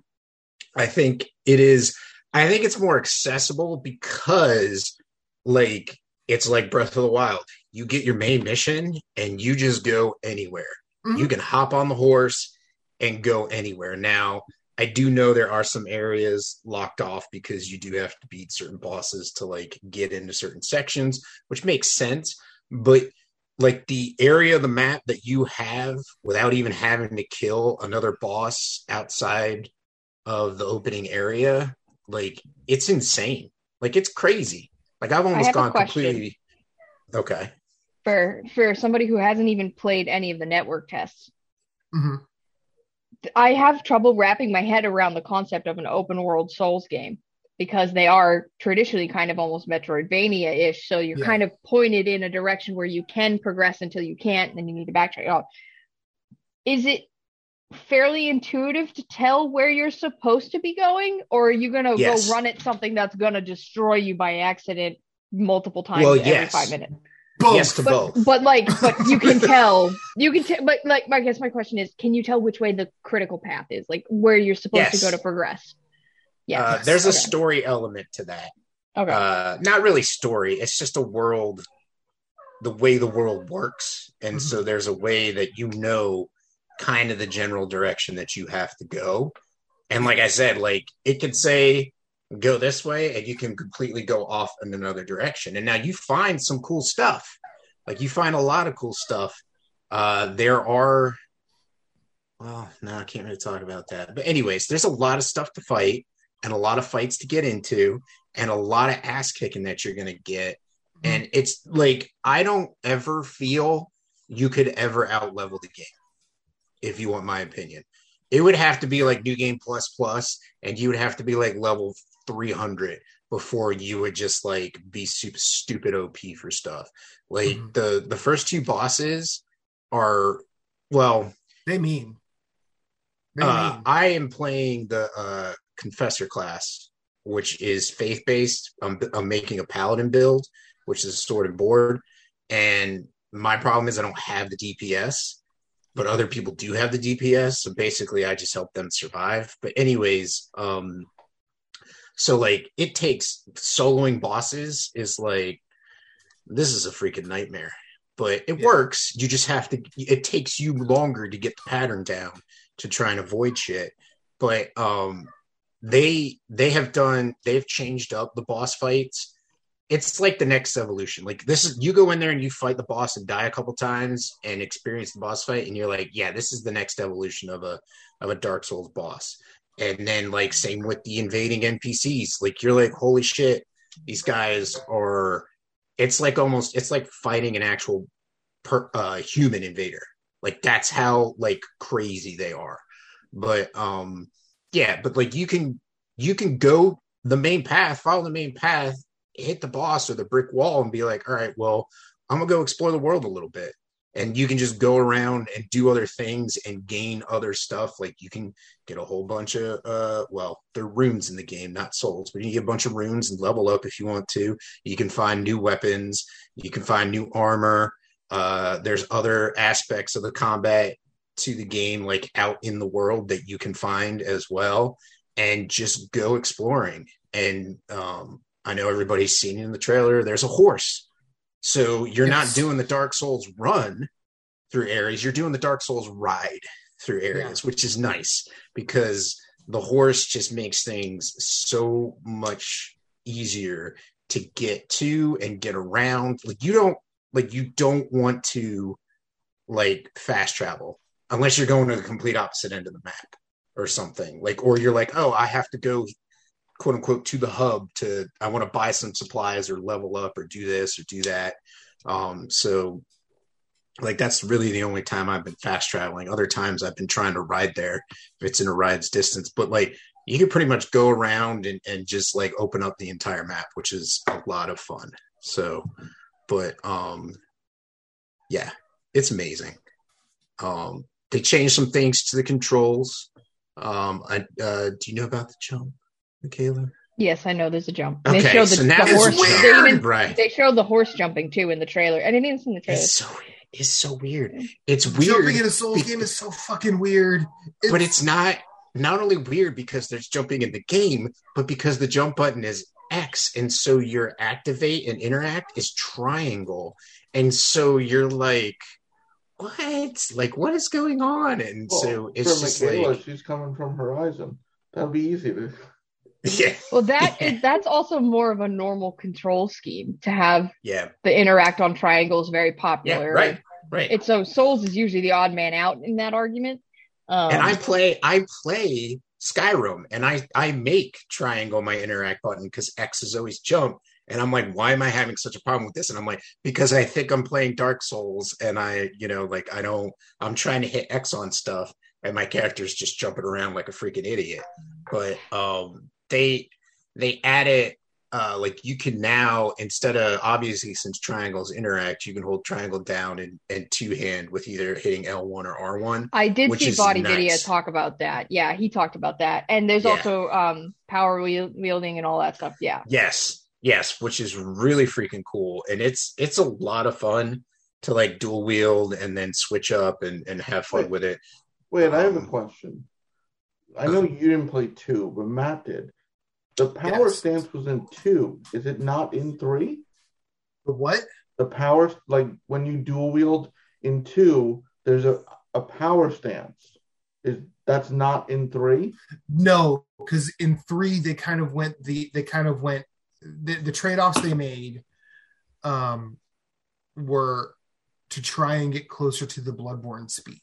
think it's more accessible because, like, it's like Breath of the Wild. You get your main mission and you just go anywhere. Mm-hmm. You can hop on the horse and go anywhere. Now, I do know there are some areas locked off because you do have to beat certain bosses to, like, get into certain sections, which makes sense. But, like, the area of the map that you have without even having to kill another boss outside of the opening area, like, it's insane. Like, it's crazy. Like, I've almost gone completely... Okay. For somebody who hasn't even played any of the network tests, mm-hmm. I have trouble wrapping my head around the concept of an open-world Souls game, because they are traditionally kind of almost Metroidvania-ish, so you're kind of pointed in a direction where you can progress until you can't, and then you need to backtrack. Oh. Is it fairly intuitive to tell where you're supposed to be going, or are you going to go run at something that's going to destroy you by accident multiple times every 5 minutes? Both. Yes to both. But you can tell. But like, I guess my question is, can you tell which way the critical path is, like where you're supposed to go to progress? Yeah. There's a story element to that. Okay. Not really story. It's just a world, the way the world works, and mm-hmm. so there's a way that kind of the general direction that you have to go. And like I said, like it could say go this way and you can completely go off in another direction. And now you find some cool stuff. Like you find a lot of cool stuff. I can't really talk about that. But anyways, there's a lot of stuff to fight and a lot of fights to get into and a lot of ass kicking that you're going to get. And it's like, I don't ever feel you could ever out level the game. If you want my opinion, it would have to be like New Game Plus, and you would have to be like level 300 before you would just like be super stupid OP for stuff. Like mm-hmm. the first two bosses are, well, they mean. I am playing the Confessor class, which is faith-based. I'm making a Paladin build, which is a sword and board. And my problem is I don't have the DPS, but other people do have the DPS, so basically I just help them survive. But anyways, so like it takes soloing bosses is like, this is a freaking nightmare, but it works. You just have to, it takes you longer to get the pattern down to try and avoid shit. But they've changed up the boss fights. It's like the next evolution. Like this is, you go in there and you fight the boss and die a couple times and experience the boss fight, and you're like, yeah, this is the next evolution of a Dark Souls boss. And then like same with the invading NPCs. Like you're like, holy shit, these guys are. It's like almost, it's like fighting an actual human invader. Like that's how like crazy they are. But but like you can go the main path, follow the main path, hit the boss or the brick wall and be like, all right, well, I'm gonna go explore the world a little bit. And you can just go around and do other things and gain other stuff. Like you can get a whole bunch of, they're runes in the game, not souls, but you can get a bunch of runes and level up if you want to. You can find new weapons. You can find new armor. There's other aspects of the combat to the game, like out in the world that you can find as well, and just go exploring. And I know everybody's seen in the trailer, there's a horse. So you're yes. not doing the Dark Souls run through areas. You're doing the Dark Souls ride through areas, yeah. which is nice because the horse just makes things so much easier to get to and get around. You don't want to fast travel unless you're going to the complete opposite end of the map or something, or you're like, oh, I have to go quote unquote to the hub I want to buy some supplies or level up or do this or do that. So that's really the only time I've been fast traveling. Other times I've been trying to ride there if it's in a ride's distance, but you can pretty much go around and just open up the entire map, which is a lot of fun. So, but yeah, it's amazing. They changed some things to the controls. Do you know about the jump, Michaela? Yes, I know there's a jump. Okay, they showed the horse. They showed the horse jumping too in the trailer, and it is in the trailer. It's so weird. It's weird. Jumping in a Souls game is so fucking weird. But it's not only weird because there's jumping in the game, but because the jump button is X, and so your activate and interact is triangle, and so you're what is going on? And so it's just Michaela, she's coming from Horizon. That'll be easy to. Yeah. Well, that's also more of a normal control scheme to have. Yeah. The interact on triangle is very popular. Yeah, right. It's so Souls is usually the odd man out in that argument. And I play Skyrim, and I make triangle my interact button because X is always jump. And I'm like, why am I having such a problem with this? And I'm like, because I think I'm playing Dark Souls, and I'm trying to hit X on stuff, and my character's just jumping around like a freaking idiot. But they added you can now, instead of obviously since triangles interact, you can hold triangle down and two hand with either hitting L1 or R1. I did see Body Video talk about that. Yeah, he talked about that. And there's also power wielding and all that stuff. Yeah. Yes, which is really freaking cool. And it's a lot of fun to dual wield and then switch up and have fun with it. Wait, I have a question. I know you didn't play 2, but Matt did. The power stance was in 2. Is it not in 3? The what? The power, when you dual wield in 2, there's a power stance. That's not in 3? No, because in 3 they kind of went the trade-offs they made were to try and get closer to the Bloodborne speed.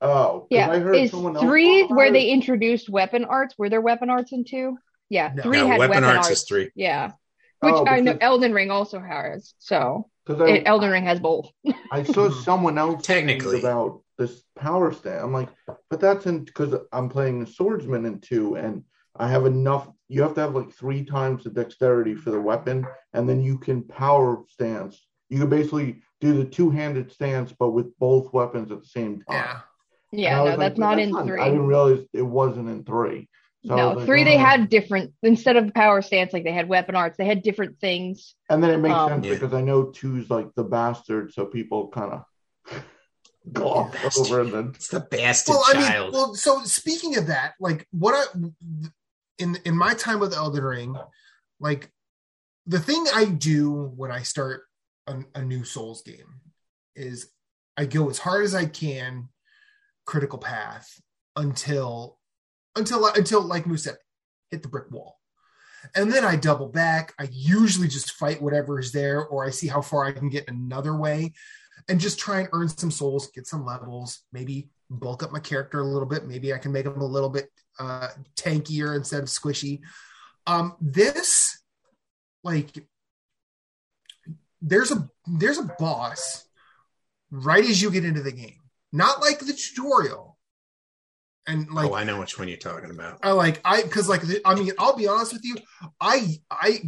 Oh, yeah. I heard is 3 where they introduced weapon arts? Were there weapon arts in 2? Yeah, no. 3 had weapon arts. Is 3. Yeah, which I know Elden Ring also has. So Elden Ring has both. I saw someone else technically about this power stat. I'm like, but that's because I'm playing the swordsman in 2, and I have enough. You have to have 3 times the dexterity for the weapon, and then you can power stance. You can basically do the two-handed stance, but with both weapons at the same time. Yeah. Yeah, no, that's not in 3. I didn't realize it wasn't in 3. So no, 3 they had different, instead of power stance, they had weapon arts, they had different things. And then it makes sense because I know 2's the bastard, so people kind of gloss over them. It's the bastard child. So speaking of that, in my time with Elden Ring, the thing I do when I start a new Souls game is I go as hard as I can critical path until like Moose said, hit the brick wall, and then I double back. I usually just fight whatever is there, or I see how far I can get another way, and just try and earn some souls, get some levels, maybe bulk up my character a little bit. Maybe I can make them a little bit tankier instead of squishy. There's a boss right as you get into the game. Not the tutorial. And I know which one you're talking about. I'll be honest with you. I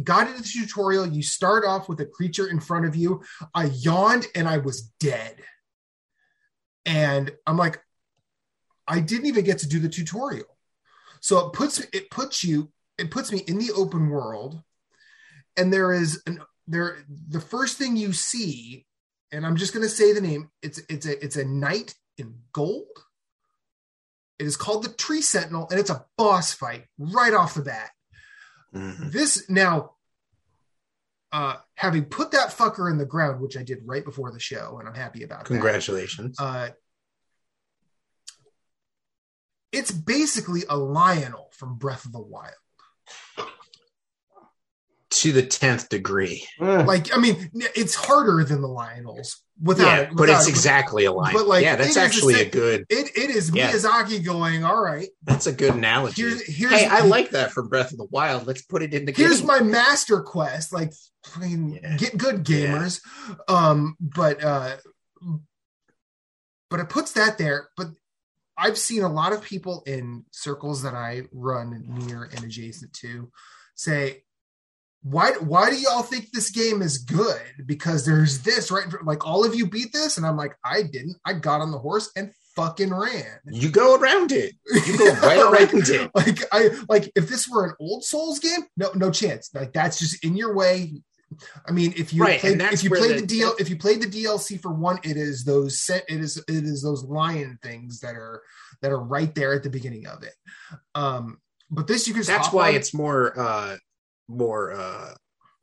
got into the tutorial. You start off with a creature in front of you. I yawned and I was dead. And I'm like, I didn't even get to do the tutorial. So it puts me in the open world. And the first thing you see, and I'm just going to say the name. It's a knight in gold. It is called the Tree Sentinel, and it's a boss fight right off the bat. Mm-hmm. This now, having put that fucker in the ground, which I did right before the show, and I'm happy about Congratulations. That. It's basically a Lionel from Breath of the Wild. To the 10th degree. Like, I mean, it's harder than the Lionels. But it's exactly a Lionel. But like, yeah, that's actually a good... It is Miyazaki going, all right. That's a good analogy. Hey, I like that for Breath of the Wild. Let's put it in the game. Here's my master quest. Like, get good, gamers. Yeah. But it puts that there. But I've seen a lot of people in circles that I run near and adjacent to say... Why do y'all think this game is good? Because there's this, right? Like, all of you beat this? And I'm like, I didn't. I got on the horse and fucking ran. You go around it. You go right around it. Like, if this were an old Souls game, no chance. Like, that's just in your way. I mean, if you played the DLC for one, it is those lion things that are right there at the beginning of it. But this you can. That's why it's more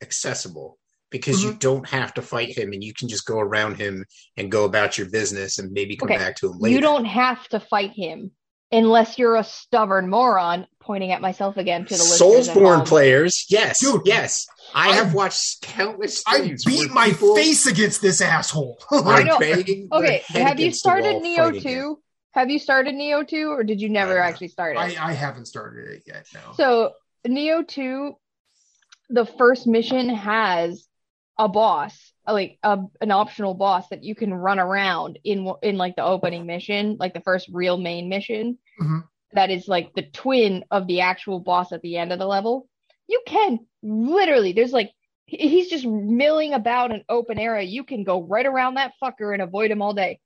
accessible, because mm-hmm. you don't have to fight him and you can just go around him and go about your business and maybe come back to him later. You don't have to fight him unless you're a stubborn moron, pointing at myself again to the Soulsborne players. Yes, dude, yes. I have watched countless streams. I beat my face against this asshole. Okay, have you started Neo 2? Have you started Neo 2 or did you never actually start it? I haven't started it yet, no. So, Neo 2... The first mission has a boss, like an optional boss that you can run around in like the opening mission, like the first real main mission. Mm-hmm. That is like the twin of the actual boss at the end of the level. You can literally, there's like, he's just milling about an open area. You can go right around that fucker and avoid him all day.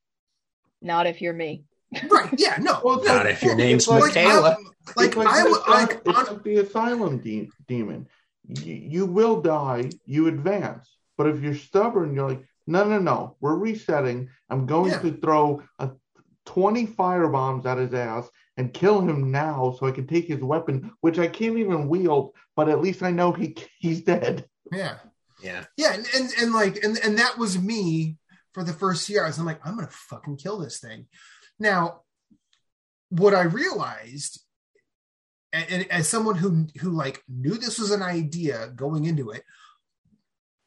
Not if you're me. Right? Yeah. No. Well, not if your name's Michaela. Like the asylum demon. You will die, you advance. But if you're stubborn, you're like, no, we're resetting. I'm going to throw 20 firebombs at his ass and kill him now so I can take his weapon, which I can't even wield, but at least I know he's dead. Yeah. Yeah. Yeah, and that was me for the first year. I'm like, I'm going to fucking kill this thing. Now, what I realized... And as someone who like knew this was an idea going into it,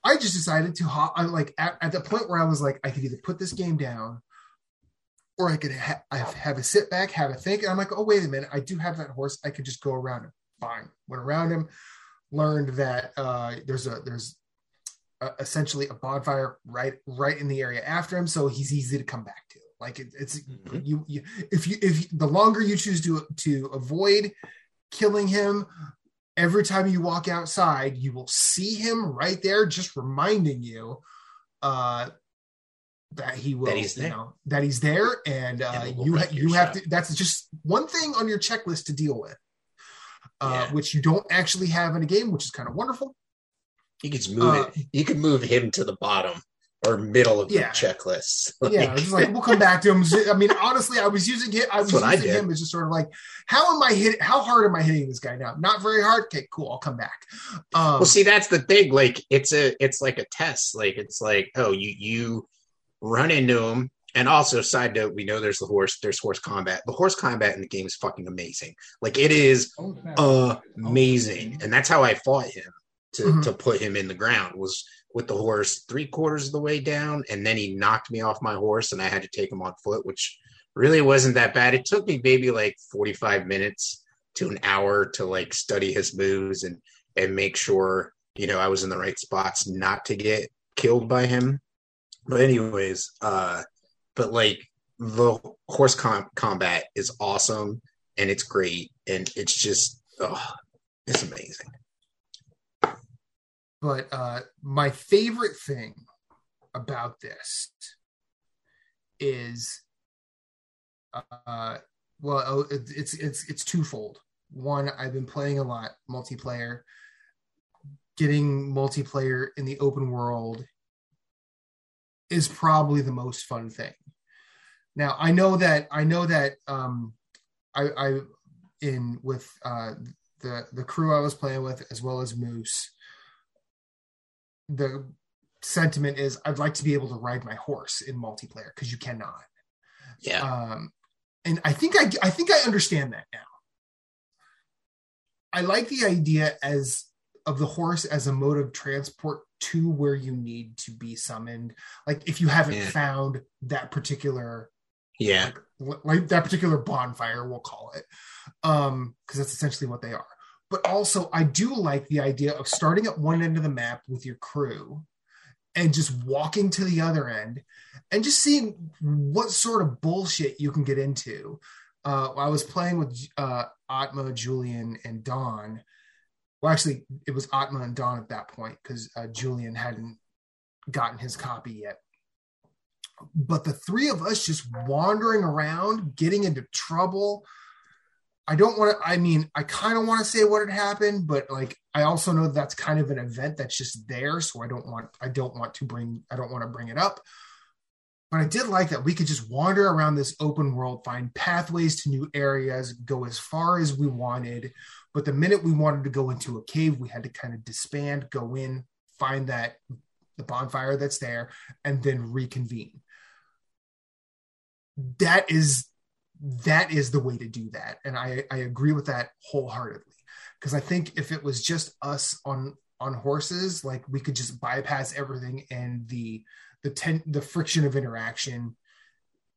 I just decided to hop. I'm like at the point where I was like, I could either put this game down, or I could have a sit back, have a think. And I'm like, oh wait a minute, I do have that horse. I could just go around him. Fine, went around him, learned that there's essentially a bonfire right in the area after him, so he's easy to come back to. Like it's mm-hmm. If the longer you choose to avoid killing him, every time you walk outside you will see him right there, just reminding you that he's there, and you have to, that's just one thing on your checklist to deal with, which you don't actually have in a game, which is kind of wonderful. You can just move move him to the bottom or middle of the checklist. We'll come back to him. I mean, honestly, I was using him as just sort of like, how hard am I hitting this guy now? Not very hard. Okay, cool. I'll come back. Well, see, that's the thing. Like it's like a test. Like, it's like, oh, you run into him. And also, side note, we know there's the horse. There's horse combat. The horse combat in the game is fucking amazing. Like, it is amazing. And that's how I fought him to put him in the ground, was with the horse 3/4 of the way down, and then he knocked me off my horse and I had to take him on foot, which really wasn't that bad. It took me maybe like 45 minutes to an hour to like study his moves and make sure, you know, I was in the right spots not to get killed by him. But anyways, but like the horse combat is awesome and it's great. And it's just, it's amazing. But my favorite thing about this is, it's twofold. One, I've been playing a lot multiplayer, getting multiplayer in the open world is probably the most fun thing. Now I know that I in with the crew I was playing with, as well as Moose, the sentiment is I'd like to be able to ride my horse in multiplayer, because you cannot. Yeah. And I think I understand that now. I like the idea of the horse as a mode of transport to where you need to be summoned. Like if you haven't found that particular, like that particular bonfire, we'll call it. Cause that's essentially what they are. But also I do like the idea of starting at one end of the map with your crew and just walking to the other end and just seeing what sort of bullshit you can get into. I was playing with Atma, Julian, and Don. Well, actually, it was Atma and Don at that point, because Julian hadn't gotten his copy yet. But the three of us just wandering around, getting into trouble. I kind of want to say what had happened, but like, I also know that's kind of an event that's just there. So I don't want to bring it up. But I did like that we could just wander around this open world, find pathways to new areas, go as far as we wanted. But the minute we wanted to go into a cave, we had to kind of disband, go in, find the bonfire that's there, and then reconvene. That is the way to do that. And I agree with that wholeheartedly. Because I think if it was just us on horses, like we could just bypass everything and the friction of interaction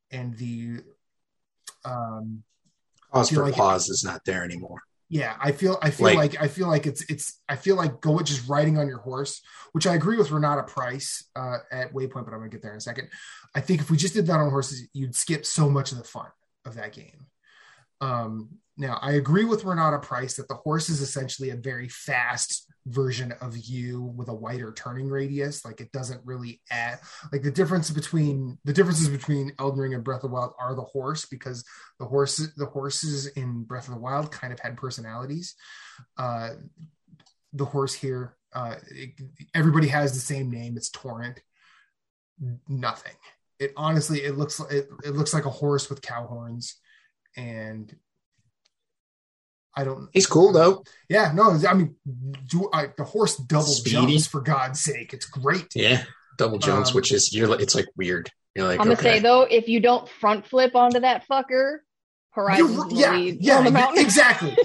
and the cause for pause is not there anymore. Yeah, I feel like just riding on your horse, which I agree with Renata Price at Waypoint, but I'm gonna get there in a second. I think if we just did that on horses, you'd skip so much of the fun of that game. Now I agree with Renata Price that the horse is essentially a very fast version of you with a wider turning radius. Like it doesn't really add, like the differences between Elden Ring and Breath of the Wild are the horse, because the horses in Breath of the Wild kind of had personalities. The horse here, everybody has the same name. It's Torrent. Nothing. It honestly, it looks like a horse with cow horns, and he's cool though. Yeah, no, I mean, the horse double jumps, for God's sake. It's great. Yeah, double jumps, which is it's like weird. You're like, I'm gonna say though, if you don't front flip onto that fucker, Horizon on the mountain. Exactly.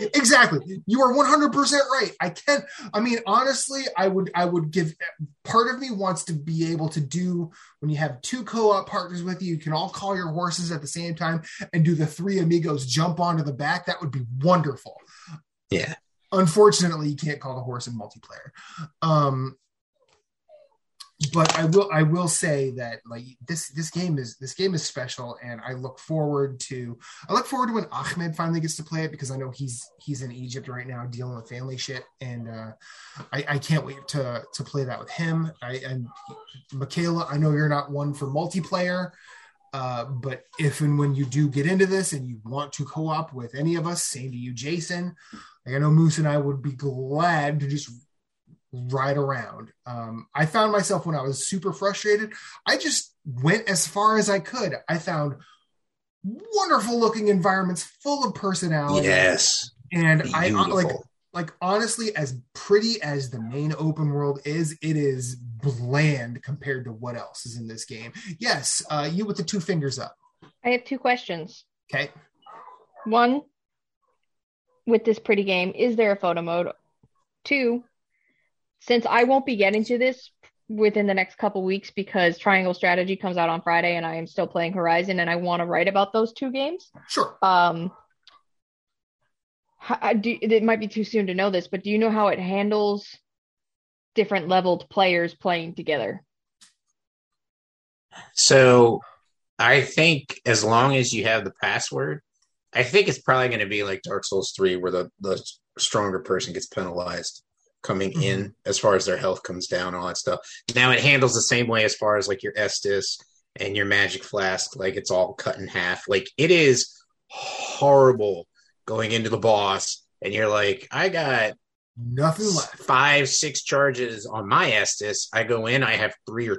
You are 100% right. Honestly, I would give. Part of me wants to be able to do, when you have two co-op partners with you can all call your horses at the same time and do the three amigos jump onto the back. That would be wonderful. Yeah. Unfortunately, you can't call the horse in multiplayer. But I will say that like this game is special, and I look forward to when Ahmed finally gets to play it, because I know he's in Egypt right now dealing with family shit, and I can't wait to play that with him. And Michaela, I know you're not one for multiplayer, but if and when you do get into this and you want to co-op with any of us, same to you, Jason. Like I know Moose and I would be glad to just right around. I found myself when I was super frustrated, I just went as far as I could. I found wonderful looking environments full of personality. Yes. And beautiful. I like honestly, as pretty as the main open world is, it is bland compared to what else is in this game. Yes. You with the two fingers up. I have two questions. Okay. One, with this pretty game, is there a photo mode? Two, since I won't be getting to this within the next couple weeks because Triangle Strategy comes out on Friday and I am still playing Horizon and I want to write about those two games. Sure. It might be too soon to know this, but do you know how it handles different leveled players playing together? So I think as long as you have the password, I think it's probably going to be like Dark Souls 3 where the stronger person gets penalized coming in as far as their health comes down, all that stuff. Now it handles the same way as far as like your Estus and your magic flask, like it's all cut in half. Like it is horrible going into the boss and you're like, I got nothing left. 5-6 charges on my Estus. I go in, I have 2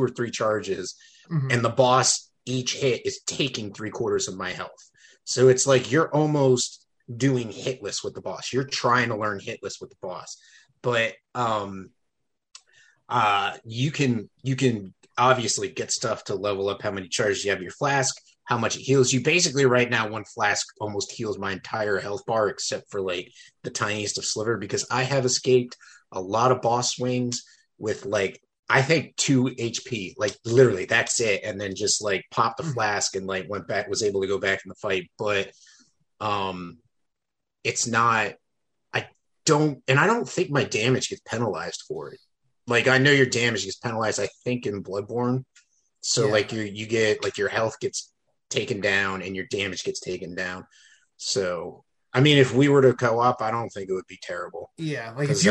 or 3 charges, and the boss each hit is taking 3/4 of my health. So it's like you're almost doing hitless with the boss. You're trying to learn hitless with the boss, but you can obviously get stuff to level up how many charges you have in your flask, how much it heals you. Basically right now, one flask almost heals my entire health bar, except for like the tiniest of sliver, because I have escaped a lot of boss swings with like, I think 2 HP, like literally that's it. And then just like popped the flask and like went back, was able to go back in the fight. But it's not, I don't think my damage gets penalized for it. Like I know your damage gets penalized, I think in Bloodborne. So like you get like your health gets taken down and your damage gets taken down. So I mean, if we were to co-op, I don't think it would be terrible. Yeah, like if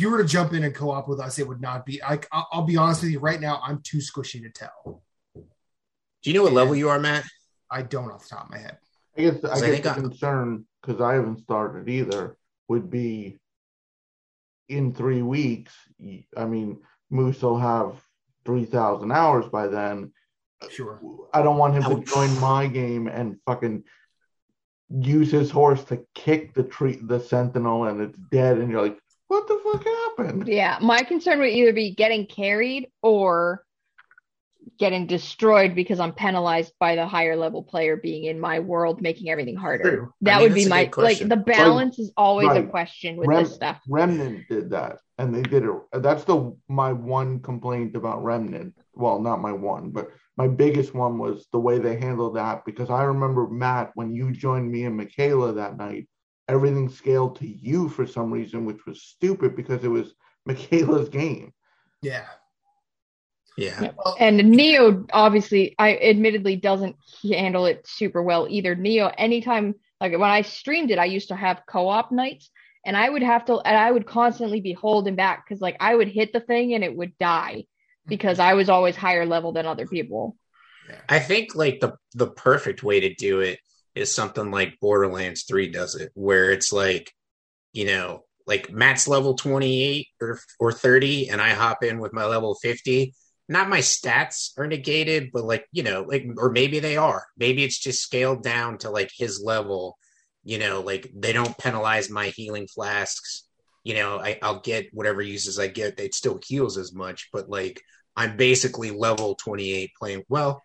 you were to jump in and co-op with us, it would not be. I'll be honest with you, right now I'm too squishy to tell. Do you know what level you are, Matt? I don't off the top of my head. I guess the concern, because I haven't started either, would be in 3 weeks. I mean, Moose will have 3,000 hours by then. Sure. I don't want him to join my game and fucking use his horse to kick the sentinel and it's dead and you're like, what the fuck happened? Yeah, my concern would either be getting carried or getting destroyed because I'm penalized by the higher level player being in my world, making everything harder. True. That would be my question. Like the balance is always a question with this stuff. Remnant did that and they did it. That's my one complaint about Remnant. Well, not my one, but my biggest one was the way they handled that, because I remember, Matt, when you joined me and Michaela that night, everything scaled to you for some reason, which was stupid because it was Michaela's game. Yeah. Yeah. And Neo, obviously, I admittedly doesn't handle it super well either. Neo, anytime, like when I streamed it, I used to have co-op nights and I would constantly be holding back because like I would hit the thing and it would die, because I was always higher level than other people. I think like the perfect way to do it is something like Borderlands 3 does it, where it's like, you know, like Matt's level 28 or 30 and I hop in with my level 50. Not my stats are negated, but like, you know, like, or maybe they are. Maybe it's just scaled down to like his level, you know, like they don't penalize my healing flasks. You know, I'll get whatever uses I get. It still heals as much, but like I'm basically level 28 playing. Well,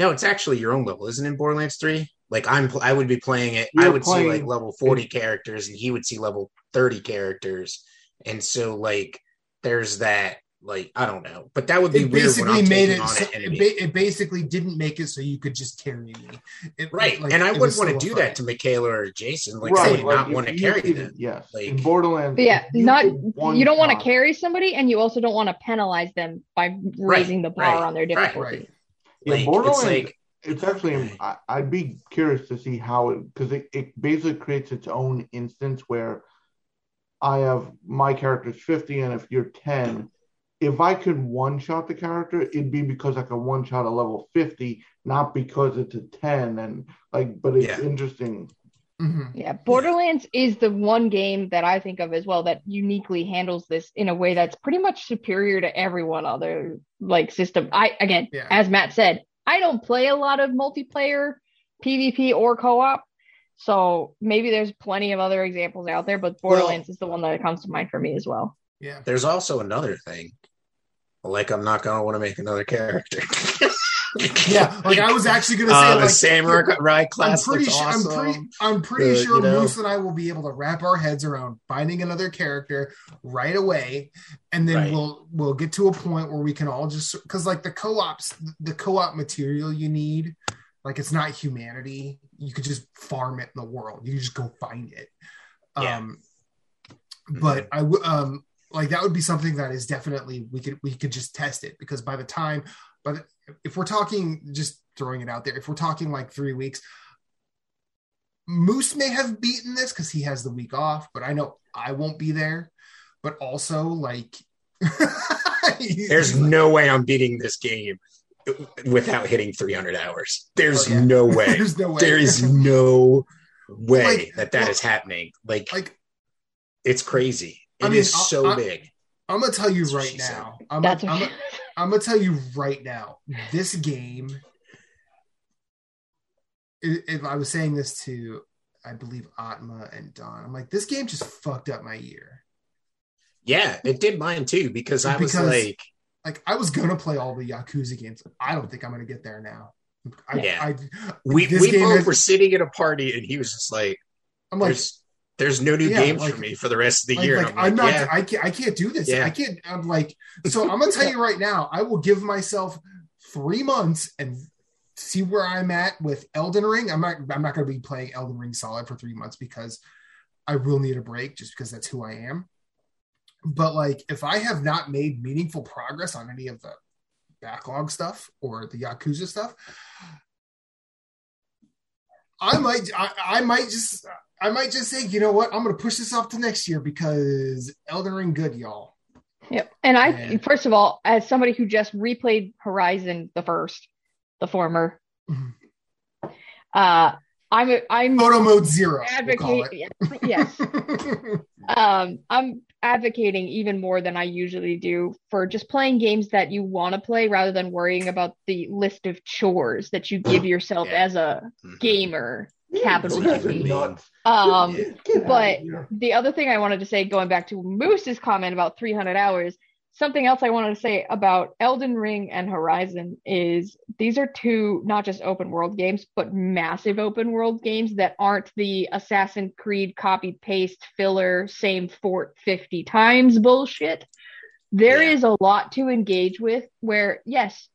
no, it's actually your own level, isn't it? In Borderlands 3, like I would be playing it. You're I would see like level 40 characters, and he would see level 30 characters, and so like there's that. Like I don't know, but that would be weird. It basically didn't make it so you could just carry me. Right, like, and I wouldn't want to do that to Michaela or Jason. Like I would not want to carry them. Yeah, like in Borderlands. Yeah, you don't want to carry somebody, and you also don't want to penalize them by raising the bar on their difficulty. Right. Yeah, like, Borderlands. It's actually. I'd be curious to see how it, because it basically creates its own instance where I have my character's 50, and if you're 10. If I could one-shot the character, it'd be because I could one-shot a level 50, not because it's a 10. And like, but it's interesting. Mm-hmm. Yeah, Borderlands is the one game that I think of as well that uniquely handles this in a way that's pretty much superior to everyone other like system. As Matt said, I don't play a lot of multiplayer, PvP, or co-op. So maybe there's plenty of other examples out there, but Borderlands is the one that comes to mind for me as well. Yeah. There's also another thing. Like, I'm not going to want to make another character. Yeah, like I was actually going to say, like, the samurai class. I'm pretty sure Moose and I will be able to wrap our heads around finding another character right away, and then we'll get to a point where we can all just, because like the co-op material you need, like it's not humanity. You could just farm it in the world. You could just go find it. Yeah. But I like that would be something that is definitely we could just test it, because if we're talking, just throwing it out there, if we're talking like 3 weeks, Moose may have beaten this because he has the week off, but I know I won't be there. But also like there's no way I'm beating this game without hitting 300 hours. There's no way. There's no way. There is no way that is happening. Like it's crazy. It is so big. I'm going to tell you right now. I'm going to tell you right now. This game, I was saying this to I believe Atma and Dawn. I'm like, this game just fucked up my year. Yeah, it did mine too, because I was like I was gonna play all the Yakuza games. I don't think I'm gonna get there now. We both were sitting at a party, and he was just like, "I'm like, there's no new game for me for the rest of the year." Like, I'm like, I can't do this. Yeah. I can't. I'm like, so I'm gonna tell you right now, I will give myself 3 months and see where I'm at with Elden Ring. I'm not gonna be playing Elden Ring solid for 3 months because I will need a break, just because that's who I am. But like, if I have not made meaningful progress on any of the backlog stuff or the Yakuza stuff, I might just say, you know what, I'm gonna push this off to next year because Elden Ring good, y'all. Yep. And first of all, as somebody who just replayed Horizon the former mm-hmm. I'm photo mode zero advocating. We'll yes. I'm advocating even more than I usually do for just playing games that you want to play rather than worrying about the list of chores that you give yourself as a gamer. Capital G. But the other thing I wanted to say, going back to Moose's comment about 300 hours, something else I wanted to say about Elden Ring and Horizon is these are two not just open world games, but massive open world games that aren't the Assassin's Creed copy paste filler, same fort 50 times bullshit. There is a lot to engage with where, yes,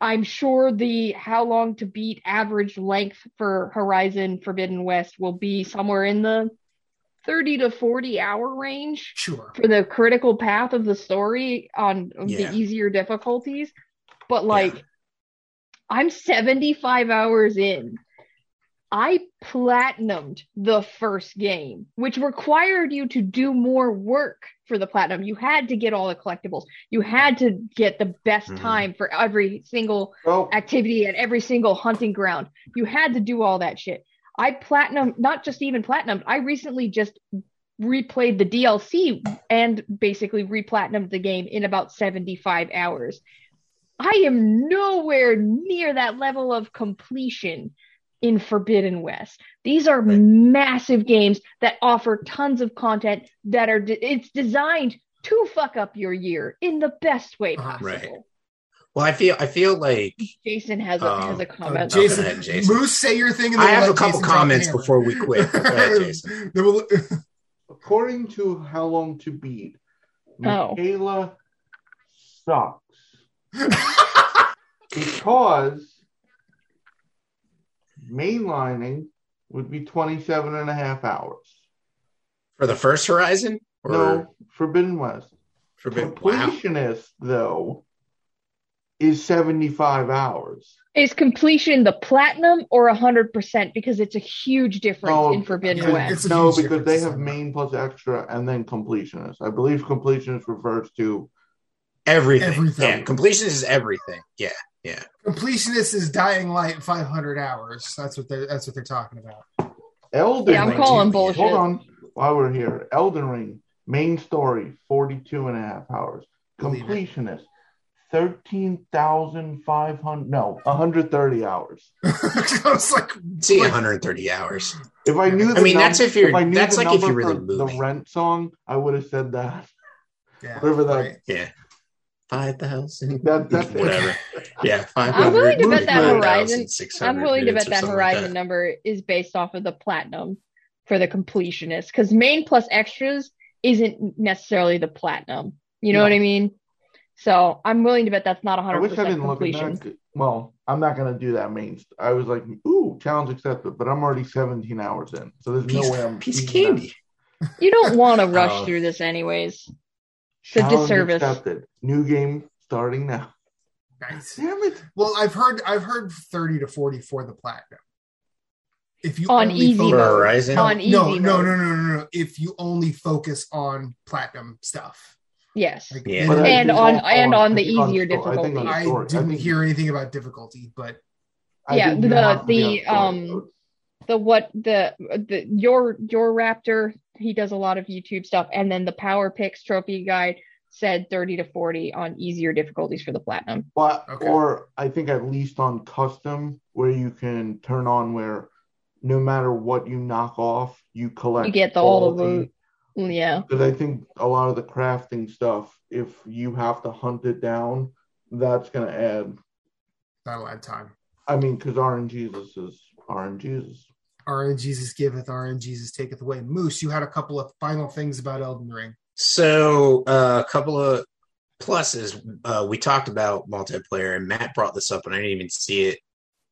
I'm sure the how long to beat average length for Horizon Forbidden West will be somewhere in the 30 to 40 hour range for the critical path of the story on the easier difficulties. But like, I'm 75 hours in. I platinumed the first game, which required you to do more work for the platinum. You had to get all the collectibles. You had to get the best time for every single activity at every single hunting ground. You had to do all that shit. I platinum, not just even platinum. I recently just replayed the DLC and basically replatinumed the game in about 75 hours. I am nowhere near that level of completion in Forbidden West. These are massive games that offer tons of content that are, it's designed to fuck up your year in the best way possible. Right. Well, I feel like Jason has a comment. Jason, Moose, say your thing. And I have a couple comments before we quit. Jason. According to How Long to Beat, Michaela sucks because mainlining would be 27 and a half hours for the first Horizon. Or... No, Forbidden West. Completionist though. Is 75 hours. Is completion the platinum or 100%? Because it's a huge difference in Forbidden West. No, because they have main plus extra and then completionist. I believe completionist refers to everything. Yeah, completionist is everything. Yeah. Completionist is Dying Light 500 hours. That's what they're talking about. Elden Ring. I'm calling bullshit. Hold on, while we're here, Elden Ring main story 42 and a half hours. Completionist. 13,500 no 130 hours. I was like, see, 130 hours. If I knew, that's if you're. That's like if you really move. The Rent song, I would have said that. Yeah, whatever that. Right. Yeah, 5,000. That's whatever. Yeah, 500. I'm willing to bet that Horizon. I'm willing to bet that Horizon like that. Number is based off of the platinum for the completionist, because main plus extras isn't necessarily the platinum. You know what I mean? So I'm willing to bet that's not 100% I wish I didn't completion. Look at that. Well, I'm not going to do that main. I was like, ooh, challenge accepted, but I'm already 17 hours in. So there's no way I'm... Piece of candy. That. You don't want to rush through this anyways. It's a disservice. Accepted. New game starting now. Nice. Damn it. Well, I've heard 30 to 40 for the platinum. If you on easy Horizon? No. If you only focus on platinum stuff. Yes, like, and on the easier difficulty. I didn't hear anything about difficulty, but your raptor, he does a lot of YouTube stuff, and then the Power Picks Trophy Guide said 30 to 40 on easier difficulties for the platinum. But or I think at least on custom, where you can turn on where no matter what you knock off, you collect. You get all the loot. Yeah. Because I think a lot of the crafting stuff, if you have to hunt it down, that's going to add. That'll add time. I mean, because RNGesus is RNGesus. RNGesus giveth, RNGesus taketh away. Moose, you had a couple of final things about Elden Ring. So, a couple of pluses. We talked about multiplayer, and Matt brought this up, and I didn't even see it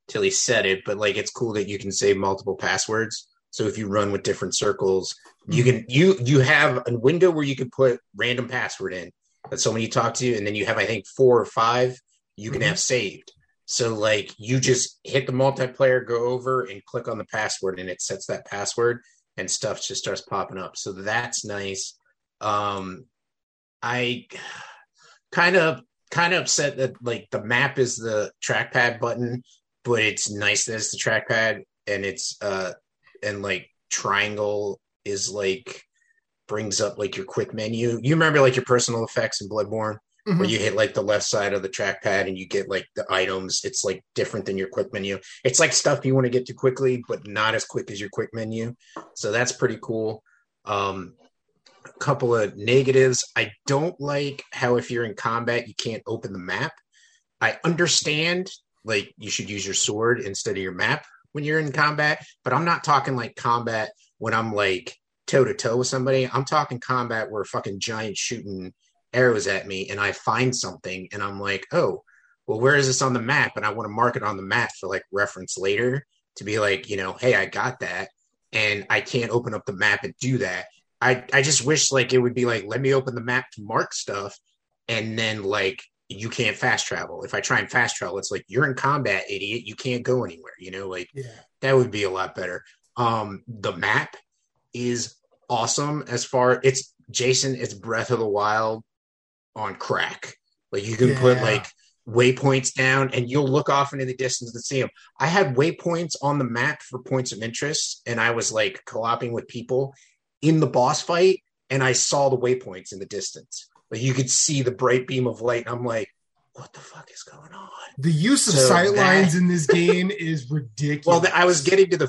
till he said it, but like, it's cool that you can save multiple passwords. So if you run with different circles, you can you have a window where you can put random password in that someone you talk to, and then you have, I think, 4 or 5 you can have saved. So like, you just hit the multiplayer, go over and click on the password, and it sets that password, and stuff just starts popping up. So that's nice. I kind of upset that like the map is the trackpad button, but it's nice that it's the trackpad, and it's and like triangle is like brings up like your quick menu. You remember like your personal effects in Bloodborne? Mm-hmm. Where you hit like the left side of the trackpad and you get like the items. It's like different than your quick menu. It's like stuff you want to get to quickly, but not as quick as your quick menu. So that's pretty cool. A couple of negatives. I don't like how if you're in combat, you can't open the map. I understand like you should use your sword instead of your map when you're in combat, but I'm not talking like combat when I'm like toe to toe with somebody. I'm talking combat where a fucking giant shooting arrows at me and I find something and I'm like, oh, well, where is this on the map? And I want to mark it on the map for like reference later to be like, you know, hey, I got that. And I can't open up the map and do that. I just wish like it would be like, let me open the map to mark stuff. And then like, you can't fast travel. If I try and fast travel, it's like, you're in combat, idiot. You can't go anywhere. You know, like that would be a lot better. The map is awesome as far it's Jason, it's Breath of the Wild on crack. Like you can put like waypoints down and you'll look off into the distance to see them. I had waypoints on the map for points of interest, and I was like co-oping with people in the boss fight, and I saw the waypoints in the distance. Like you could see the bright beam of light, and I'm like, what the fuck is going on? The use of sight lines in this game is ridiculous. Well, I was getting to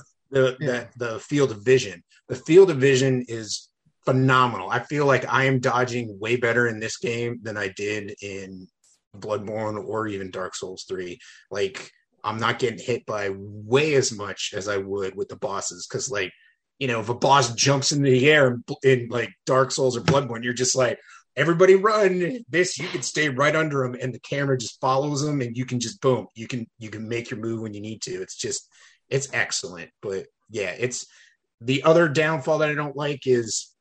the field of vision. The field of vision is phenomenal. I feel like I am dodging way better in this game than I did in Bloodborne or even Dark Souls 3. Like, I'm not getting hit by way as much as I would with the bosses, because like, you know, if a boss jumps into the air in like Dark Souls or Bloodborne, you're just like, everybody run. This, you can stay right under them and the camera just follows them, and you can just boom, you can make your move when you need to. It's just, it's excellent. But yeah, it's the other downfall that I don't like is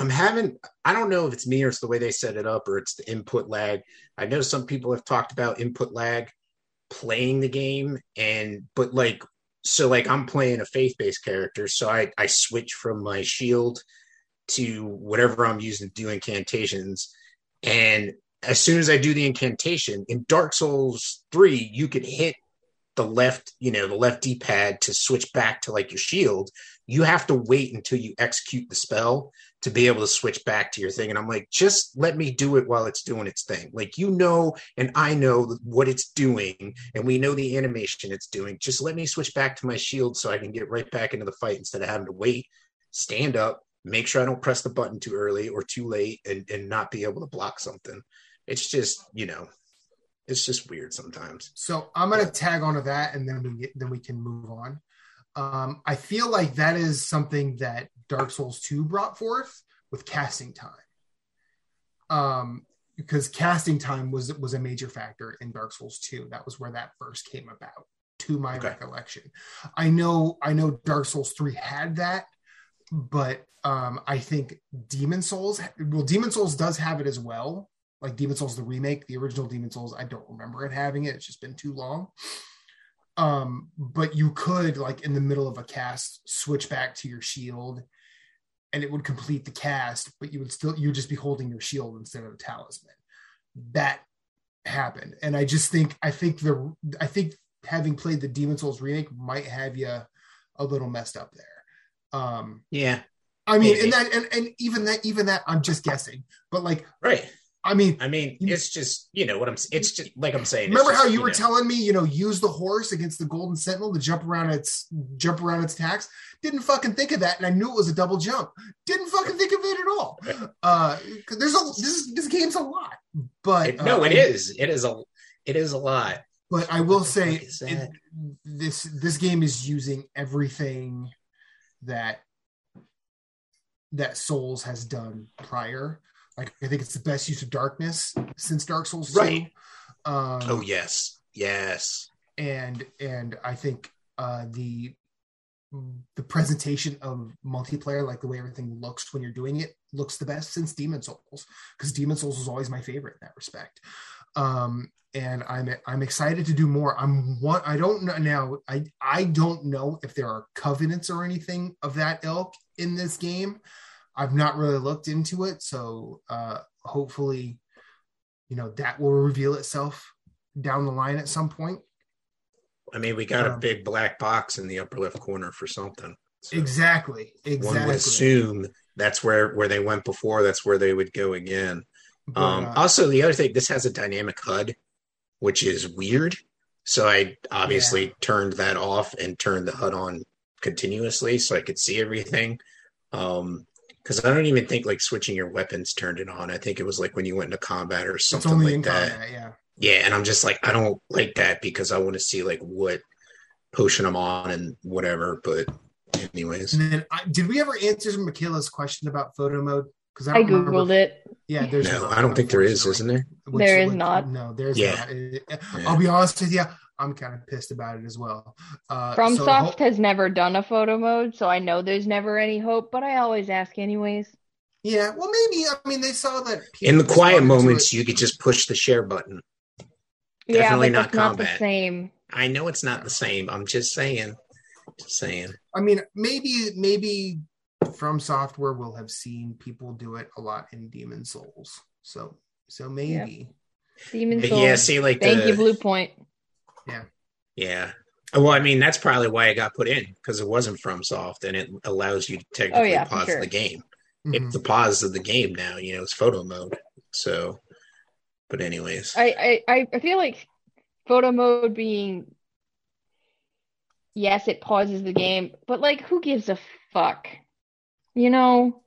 I don't know if it's me or it's the way they set it up or it's the input lag. I know some people have talked about input lag playing the game, but like, so like I'm playing a faith-based character. So I switch from my shield to whatever I'm using to do incantations. And as soon as I do the incantation in Dark Souls 3, you could hit the left D-pad to switch back to like your shield. You have to wait until you execute the spell to be able to switch back to your thing. And I'm like, just let me do it while it's doing its thing. Like, you know, and I know what it's doing, and we know the animation it's doing. Just let me switch back to my shield so I can get right back into the fight instead of having to wait, stand up, make sure I don't press the button too early or too late and not be able to block something. It's just, you know, it's just weird sometimes. So I'm going to tag onto that, and then we can move on. I feel like that is something that Dark Souls 2 brought forth with casting time. Because casting time was a major factor in Dark Souls 2. That was where that first came about, to my recollection. I know Dark Souls 3 had that, but I think Demon Souls does have it as well. Like Demon Souls, the remake, the original Demon Souls, I don't remember it having it. It's just been too long. But you could, like, in the middle of a cast, switch back to your shield, and it would complete the cast, but you'd just be holding your shield instead of a talisman. That happened. And I think having played the Demon Souls remake might have you a little messed up there. I mean, maybe. And even that, I'm just guessing, but like, right. I mean, it's just, you know what I'm, it's just like I'm saying. Remember how you were telling me, you know, use the horse against the golden sentinel to jump around its attacks? Didn't fucking think of that. And I knew it was a double jump. Didn't fucking think of it at all. This game's a lot, but it is a lot. But I will say this game is using everything that Souls has done prior. Like, I think it's the best use of darkness since Dark Souls 2. Right. Oh, yes. Yes. And I think the presentation of multiplayer, like the way everything looks when you're doing it, looks the best since Demon Souls. Because Demon Souls was always my favorite in that respect. And I'm excited to do more. I don't know if there are covenants or anything of that ilk in this game. I've not really looked into it, so hopefully, you know, that will reveal itself down the line at some point. I mean, we got a big black box in the upper left corner for something. So exactly. One would assume that's where they went before. That's where they would go again. But, also, the other thing, this has a dynamic HUD, which is weird. So I obviously turned that off and turned the HUD on continuously so I could see everything. Because I don't even think like switching your weapons turned it on. I think it was like when you went into combat or something. It's only like that. Combat, yeah, and I'm just like, I don't like that because I want to see like what potion I'm on and whatever. But anyways, and then did we ever answer Michaela's question about photo mode? Because I googled it. Yeah, there's no. I don't think there is, isn't there? There is not. No, there's not. I'll be honest with you. I'm kind of pissed about it as well. FromSoft has never done a photo mode, so I know there's never any hope, but I always ask anyways. Yeah, well, maybe. I mean, they saw that. In the quiet moments, you could just push the share button. Definitely but not combat. Not the same. I know it's not the same. I'm just saying. I mean, maybe FromSoft will have seen people do it a lot in Demon Souls. So maybe. Yep. Demon Souls. Yeah, see, like thank you, Blue Point. Yeah. Well, I mean, that's probably why it got put in, because it wasn't FromSoft, and it allows you to technically pause the game. Mm-hmm. It's the pause of the game now, you know, it's photo mode. So, but anyways. I feel like photo mode being, yes, it pauses the game, but, like, who gives a fuck? You know?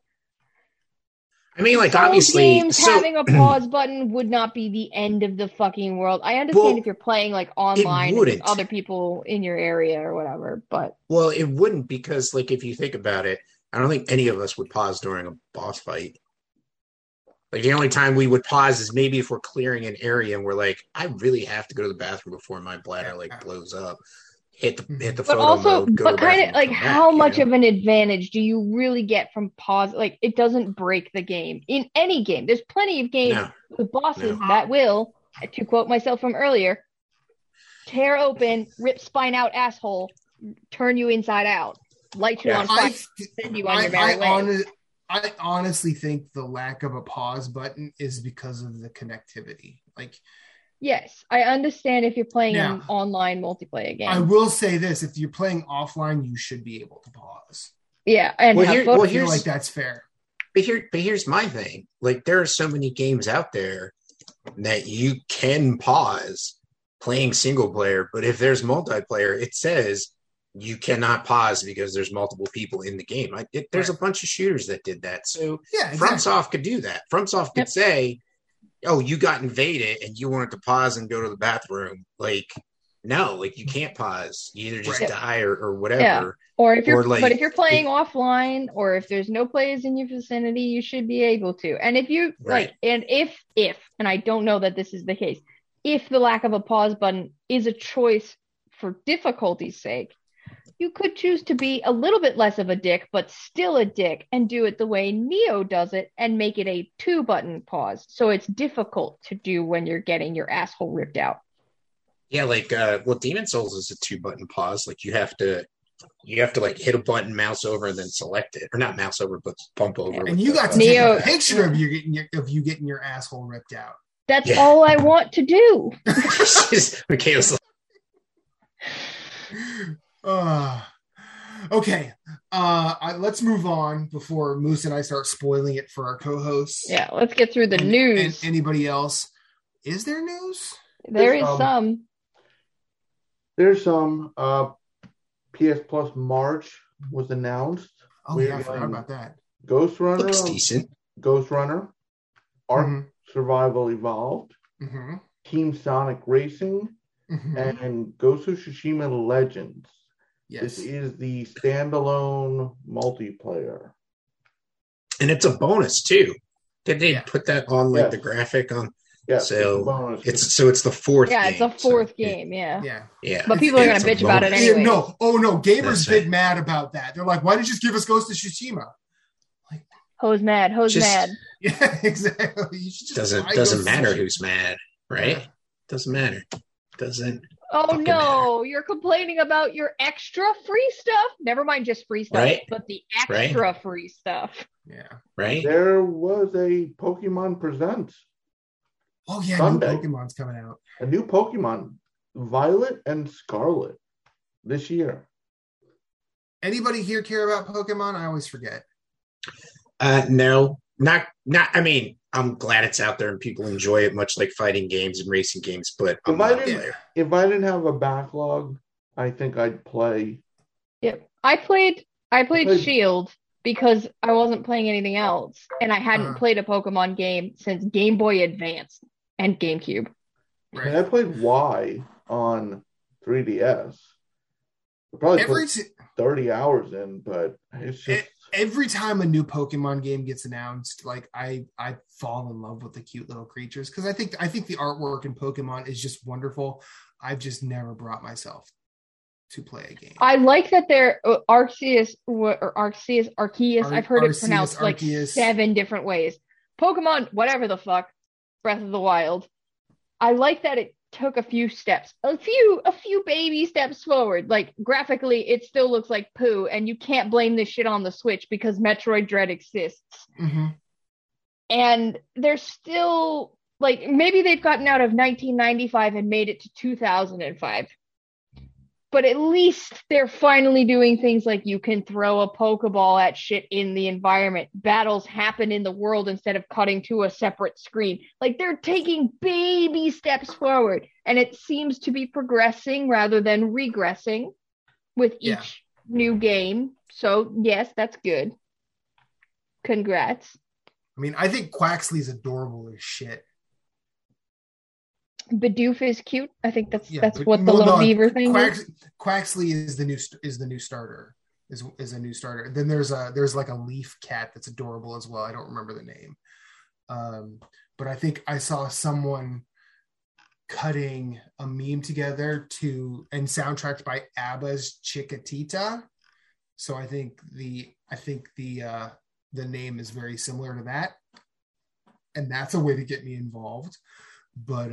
I mean, like, obviously... having a pause button would not be the end of the fucking world. I understand if you're playing, like, online with other people in your area or whatever, but... Well, it wouldn't because, like, if you think about it, I don't think any of us would pause during a boss fight. Like, the only time we would pause is maybe if we're clearing an area and we're like, I really have to go to the bathroom before my bladder, like, blows up. Hit the but photo also, mode, but kind of like how much of an advantage do you really get from pause? Like it doesn't break the game in any game. There's plenty of games with bosses that will, to quote myself from earlier, tear open, rip spine out, asshole, turn you inside out, light you on fire, send you on your merry way. I honestly think the lack of a pause button is because of the connectivity, like. Yes, I understand if you're playing an online multiplayer game. I will say this, if you're playing offline, you should be able to pause. Yeah, and I feel like that's fair. But here's my thing. Like, there are so many games out there that you can pause playing single player, but if there's multiplayer, it says you cannot pause because there's multiple people in the game. There's a bunch of shooters that did that. So exactly. FromSoft could do that. FromSoft could say... oh, you got invaded and you wanted to pause and go to the bathroom. Like, no, like you can't pause. You either just die or whatever. Yeah. Or if you're, but if you're playing offline or if there's no players in your vicinity, you should be able to. And if you and I don't know that this is the case, if the lack of a pause button is a choice for difficulty's sake, you could choose to be a little bit less of a dick, but still a dick, and do it the way Neo does it and make it a 2-button pause. So it's difficult to do when you're getting your asshole ripped out. Yeah, like, Demon Souls is a 2-button pause. Like, you have to like, hit a button, mouse over, and then select it. Or not mouse over, but bump over. And you got to take a picture of you getting your asshole ripped out. That's all I want to do. Okay, okay. Let's move on before Moose and I start spoiling it for our co-hosts. Yeah, let's get through the news. And anybody else? Is there news? There's some. There's some. PS Plus March was announced. Oh, yeah, I forgot about that. Ghost Runner. Looks decent. Ghost Runner. Ark Survival Evolved. Mm-hmm. Team Sonic Racing. Mm-hmm. And Ghost of Tsushima Legends. Yes. This is the standalone multiplayer. And it's a bonus, too. Did they put that on, like, the graphic on? Yeah, so it's the fourth game. Yeah, it's a fourth game, yeah. But people are going to bitch about it anyway. No, gamers get mad about that. They're like, why did you just give us Ghost of Tsushima? Like, who's mad. Yeah, exactly. You just doesn't matter who's mad, right? Yeah. Doesn't matter. Doesn't. Oh, no, matter. You're complaining about your extra free stuff? Never mind just free stuff, right? But the extra free stuff. Yeah. Right? There was a Pokemon Presents. Oh, yeah, Sunday. New Pokemon's coming out. A new Pokemon, Violet and Scarlet, this year. Anybody here care about Pokemon? I always forget. No, not. I mean, I'm glad it's out there and people enjoy it, much like fighting games and racing games, but I'm not a player. If I didn't have a backlog, I think I'd play. Yep. I played Shield because I wasn't playing anything else, and I hadn't played a Pokemon game since Game Boy Advance. And GameCube. Right. And I played Y on 3DS. I probably put 30 hours in, but it's just... Every time a new Pokemon game gets announced, like I fall in love with the cute little creatures, because I think the artwork in Pokemon is just wonderful. I've just never brought myself to play a game. I like that they're Arceus. I've heard it pronounced like seven different ways. Pokemon, whatever the fuck. Breath of the Wild. I like that it took a few baby steps forward. Like, graphically, it still looks like poo, and you can't blame this shit on the Switch because Metroid Dread exists. Mm-hmm. And they're still, like, maybe they've gotten out of 1995 and made it to 2005. But at least they're finally doing things like you can throw a Pokeball at shit in the environment. Battles happen in the world instead of cutting to a separate screen. Like, they're taking baby steps forward, and it seems to be progressing rather than regressing with each new game. So, yes, that's good. Congrats. I mean, I think Quaxley's adorable as shit. Bidoof is cute. I think that's what the little beaver thing is. Quaxley is the new starter. Is a new starter. Then there's like a leaf cat that's adorable as well. I don't remember the name, but I think I saw someone cutting a meme together and soundtracked by ABBA's Chiquitita. So I think the name is very similar to that, and that's a way to get me involved. But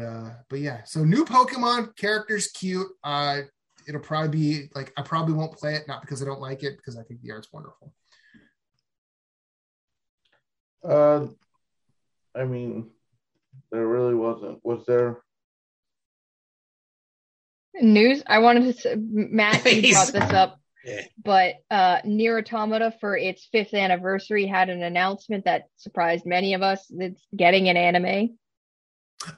yeah, so new Pokemon characters, cute. It'll probably be like, I probably won't play it, not because I don't like it, because I think the art's wonderful. I mean, there really wasn't. Was there news? I wanted to say, Matt, you brought this up, but Nier Automata, for its 5th anniversary, had an announcement that surprised many of us. It's getting an anime.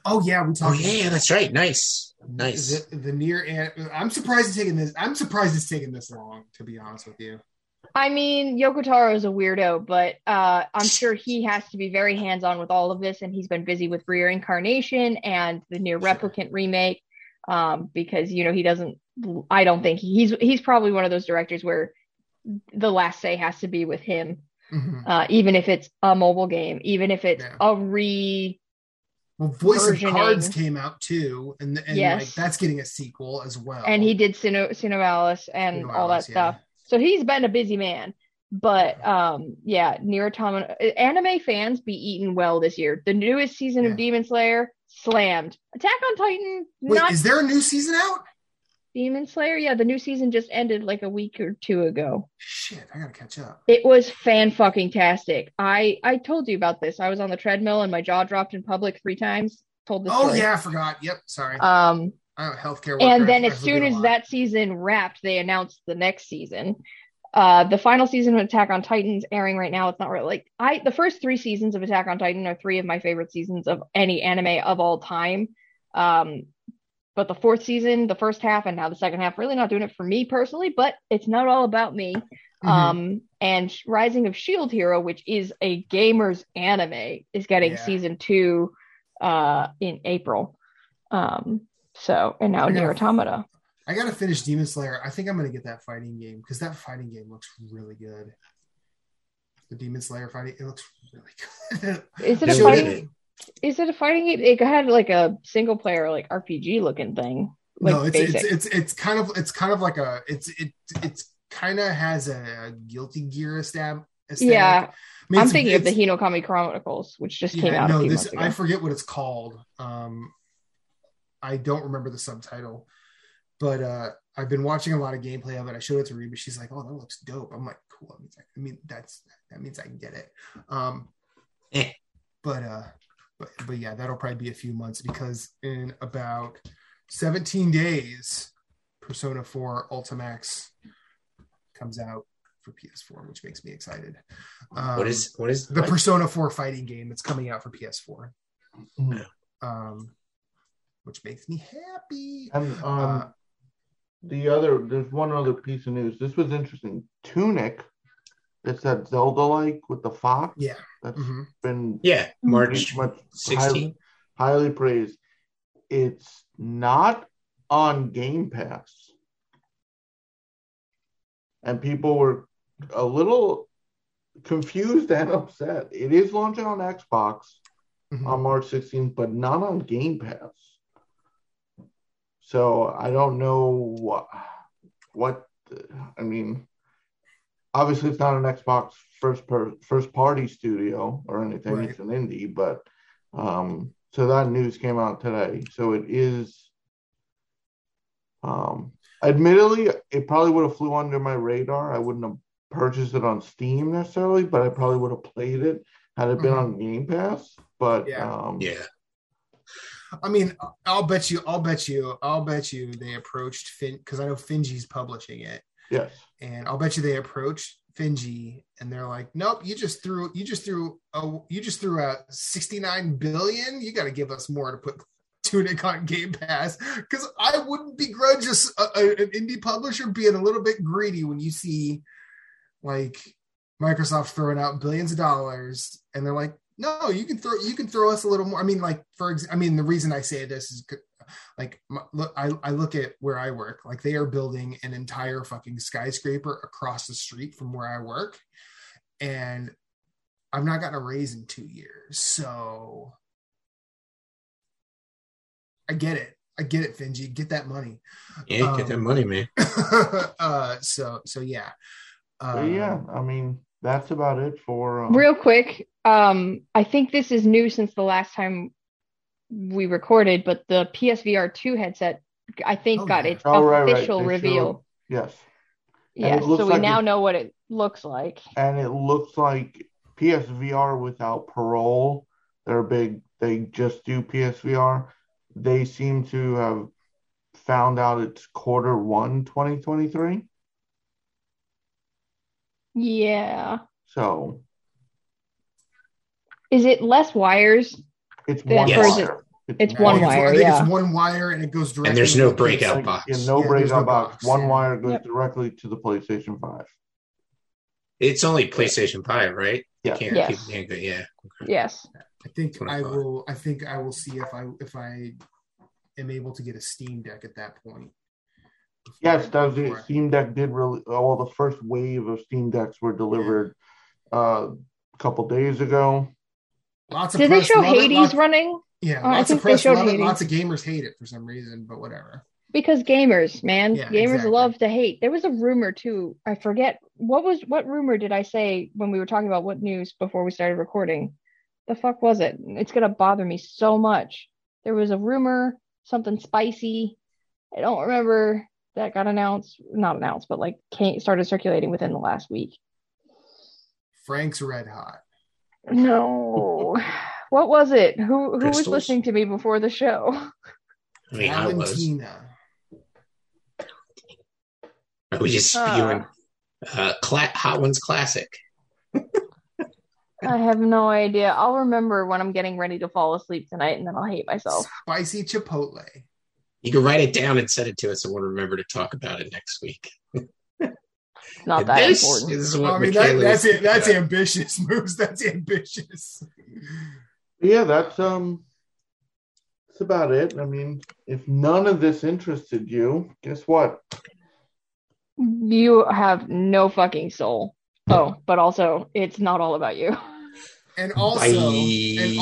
Oh yeah, we talked. Oh yeah, that's right. Nice. The Nier. I'm surprised it's taking this long, to be honest with you. I mean, Yoko Taro is a weirdo, but I'm sure he has to be very hands-on with all of this, and he's been busy with Reincarnation and the Nier Replicant remake, because he doesn't. I don't think he's probably one of those directors where the last say has to be with him, even if it's a mobile game, even if it's a re. Well, Voice of Cards came out too, and like, that's getting a sequel as well. And he did Cinealis and all that stuff. So he's been a busy man. But Nier Automata, anime fans be eaten well this year. The newest season of Demon Slayer slammed. Attack on Titan. Wait, is there a new season out? Demon Slayer, the new season just ended like a week or two ago. Shit, I gotta catch up. It was fan-fucking-tastic. I told you about this. I was on the treadmill and my jaw dropped in public 3 times. Told this story. I forgot. Yep, sorry. Healthcare worker. And then as soon as that season wrapped, they announced the next season. The final season of Attack on Titan's airing right now. It's not really like the first three seasons of Attack on Titan are three of my favorite seasons of any anime of all time. But the fourth season, the first half, and now the second half, really not doing it for me personally, but it's not all about me. Mm-hmm. And Rising of Shield Hero, which is a gamer's anime, is getting season 2 in April. And now Nier Automata. I gotta finish Demon Slayer. I think I'm gonna get that fighting game because that fighting game looks really good. The Demon Slayer fighting, it looks really good. Is it a fighting game? It had like a single player, like RPG looking thing. Like no, it kind of has a Guilty Gear aesthetic. Yeah, I'm thinking of the Hinokami Chronicles, which just came out. A few months ago. I forget what it's called. I don't remember the subtitle, but I've been watching a lot of gameplay of it. I showed it to Reba. She's like, "Oh, that looks dope." I'm like, "Cool." That means I can get it. But yeah, that'll probably be a few months because in about 17 days, Persona 4 Ultimax comes out for PS4, which makes me excited. What is the Persona 4 fighting game that's coming out for PS4? No. Which makes me happy. And there's one other piece of news. This was interesting. Tunic. It's that Zelda-like with the fox. Yeah, that's been March 16th, highly praised. It's not on Game Pass, and people were a little confused and upset. It is launching on Xbox on March 16th, but not on Game Pass. So I don't know what. Obviously, it's not an Xbox first-party studio or anything. Right. It's an indie, but so that news came out today. So it is, admittedly, it probably would have flew under my radar. I wouldn't have purchased it on Steam necessarily, but I probably would have played it had it been on Game Pass. But I mean, I'll bet you they approached Finch because I know Finji's publishing it. Yes. And I'll bet you they approached Finji and they're like, "Nope, you just threw out 69 billion. You got to give us more to put Tunic on Game Pass." Because I wouldn't begrudge an indie publisher being a little bit greedy when you see like Microsoft throwing out billions of dollars and they're like, "No, you can throw us a little more." I mean, like the reason I say this is. Like, look, I look at where I work. Like, they are building an entire fucking skyscraper across the street from where I work, and I've not gotten a raise in 2 years. So I get it, Finji. Get that money. Yeah, get that money, man. Yeah. That's about it for. Real quick, I think this is new since the last time we recorded, but the PSVR 2 headset I think got its official reveal. Yes. Yeah, so we now know what it looks like. And it looks like PSVR without parole. They just do PSVR. They seem to have found out it's Q1 2023. Yeah. So is it less wires? It's one wire. It's one wire. It's one wire and it goes directly. And there's no breakout box. Yeah, no breakout box. One wire goes directly to the PlayStation 5. It's only PlayStation 5, right? Yeah. Yes. I think I will see if I am able to get a Steam Deck at that point. Yes, Steam Deck did really. All the first wave of Steam Decks were delivered a couple days ago. Did they show Hades running? Yeah, lots of press love it. Lots of gamers hate it for some reason, but whatever. Because gamers, man. Yeah, gamers love to hate. There was a rumor, too. I forget. What rumor did I say when we were talking about what news before we started recording? The fuck was it? It's going to bother me so much. There was a rumor, something spicy. I don't remember. That got announced. Not announced, but like started circulating within the last week. Frank's Red Hot. No, what was it? Who was listening to me before the show? I mean, Valentina. I was just spewing. Hot Ones Classic. I have no idea. I'll remember when I'm getting ready to fall asleep tonight, and then I'll hate myself. Spicy Chipotle. You can write it down and send it to us, and we'll remember to talk about it next week. It's not that important. Is what that's it. That's ambitious moves. That's ambitious. Yeah, that's about it. I mean, if none of this interested you, guess what? You have no fucking soul. Oh, but also, it's not all about you. And also, you're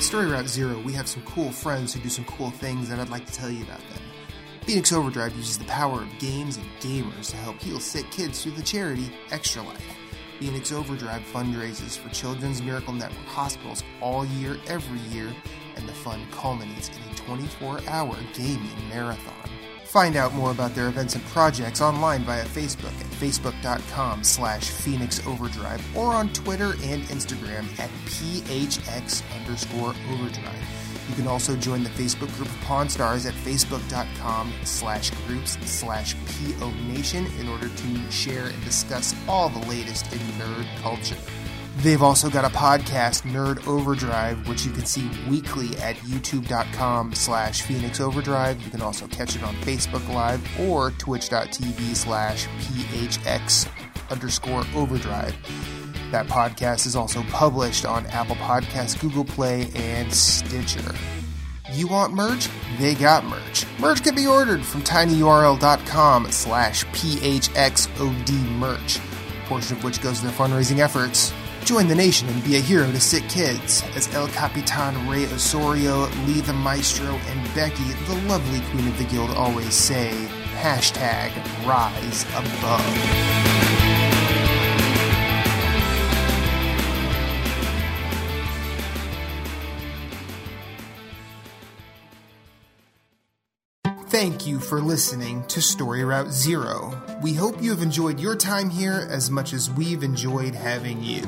Story Route Zero, we have some cool friends who do some cool things, and I'd like to tell you about them. Phoenix Overdrive uses the power of games and gamers to help heal sick kids through the charity Extra Life. Phoenix Overdrive fundraises for Children's Miracle Network hospitals all year, every year, and the fund culminates in a 24-hour gaming marathon. Find out more about their events and projects online via Facebook at facebook.com/PhoenixOverdrive or on Twitter and Instagram at PHX_Overdrive. You can also join the Facebook group of Pawn Stars at facebook.com/groups/PONation in order to share and discuss all the latest in nerd culture. They've also got a podcast, Nerd Overdrive, which you can see weekly at youtube.com/PhoenixOverdrive. You can also catch it on Facebook Live or twitch.tv/PHX_Overdrive. That podcast is also published on Apple Podcasts, Google Play, and Stitcher. You want merch? They got merch. Merch can be ordered from tinyurl.com/PHXODmerch, a portion of which goes to their fundraising efforts. Join the nation and be a hero to sick kids as El Capitan Rey Osorio, Lee the Maestro, and Becky, the lovely queen of the guild, always say, #RiseAbove. Thank you for listening to Story Route Zero. We hope you have enjoyed your time here as much as we've enjoyed having you.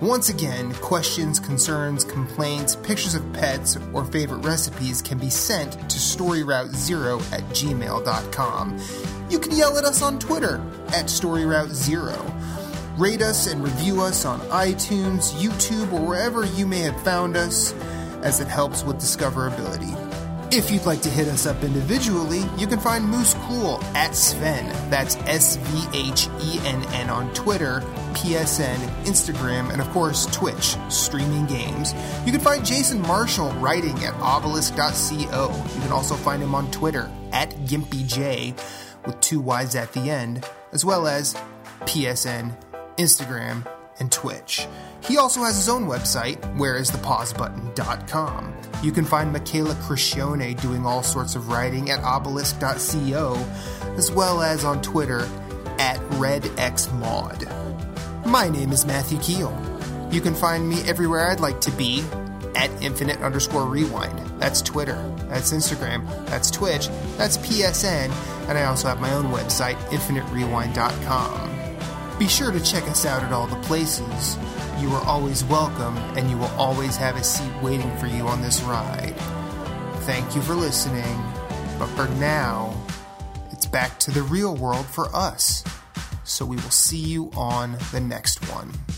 Once again, questions, concerns, complaints, pictures of pets, or favorite recipes can be sent to storyroutezero@gmail.com. You can yell at us on Twitter at StoryRouteZero. Rate us and review us on iTunes, YouTube, or wherever you may have found us, as it helps with discoverability. If you'd like to hit us up individually, you can find Moose Cool at Sven, that's SVHENN on Twitter, PSN, Instagram, and of course Twitch, streaming games. You can find Jason Marshall writing at obelisk.co. You can also find him on Twitter at GimpyJ with 2 Y's at the end, as well as PSN, Instagram, and Twitch. He also has his own website, whereisthepausebutton.com. You can find Michaela Crescione doing all sorts of writing at obelisk.co, as well as on Twitter at redxmod. My name is Matthew Keel. You can find me everywhere I'd like to be at infinite_rewind. That's Twitter, that's Instagram, that's Twitch, that's PSN, and I also have my own website, infiniterewind.com. Be sure to check us out at all the places. You are always welcome, and you will always have a seat waiting for you on this ride. Thank you for listening, but for now, it's back to the real world for us. So we will see you on the next one.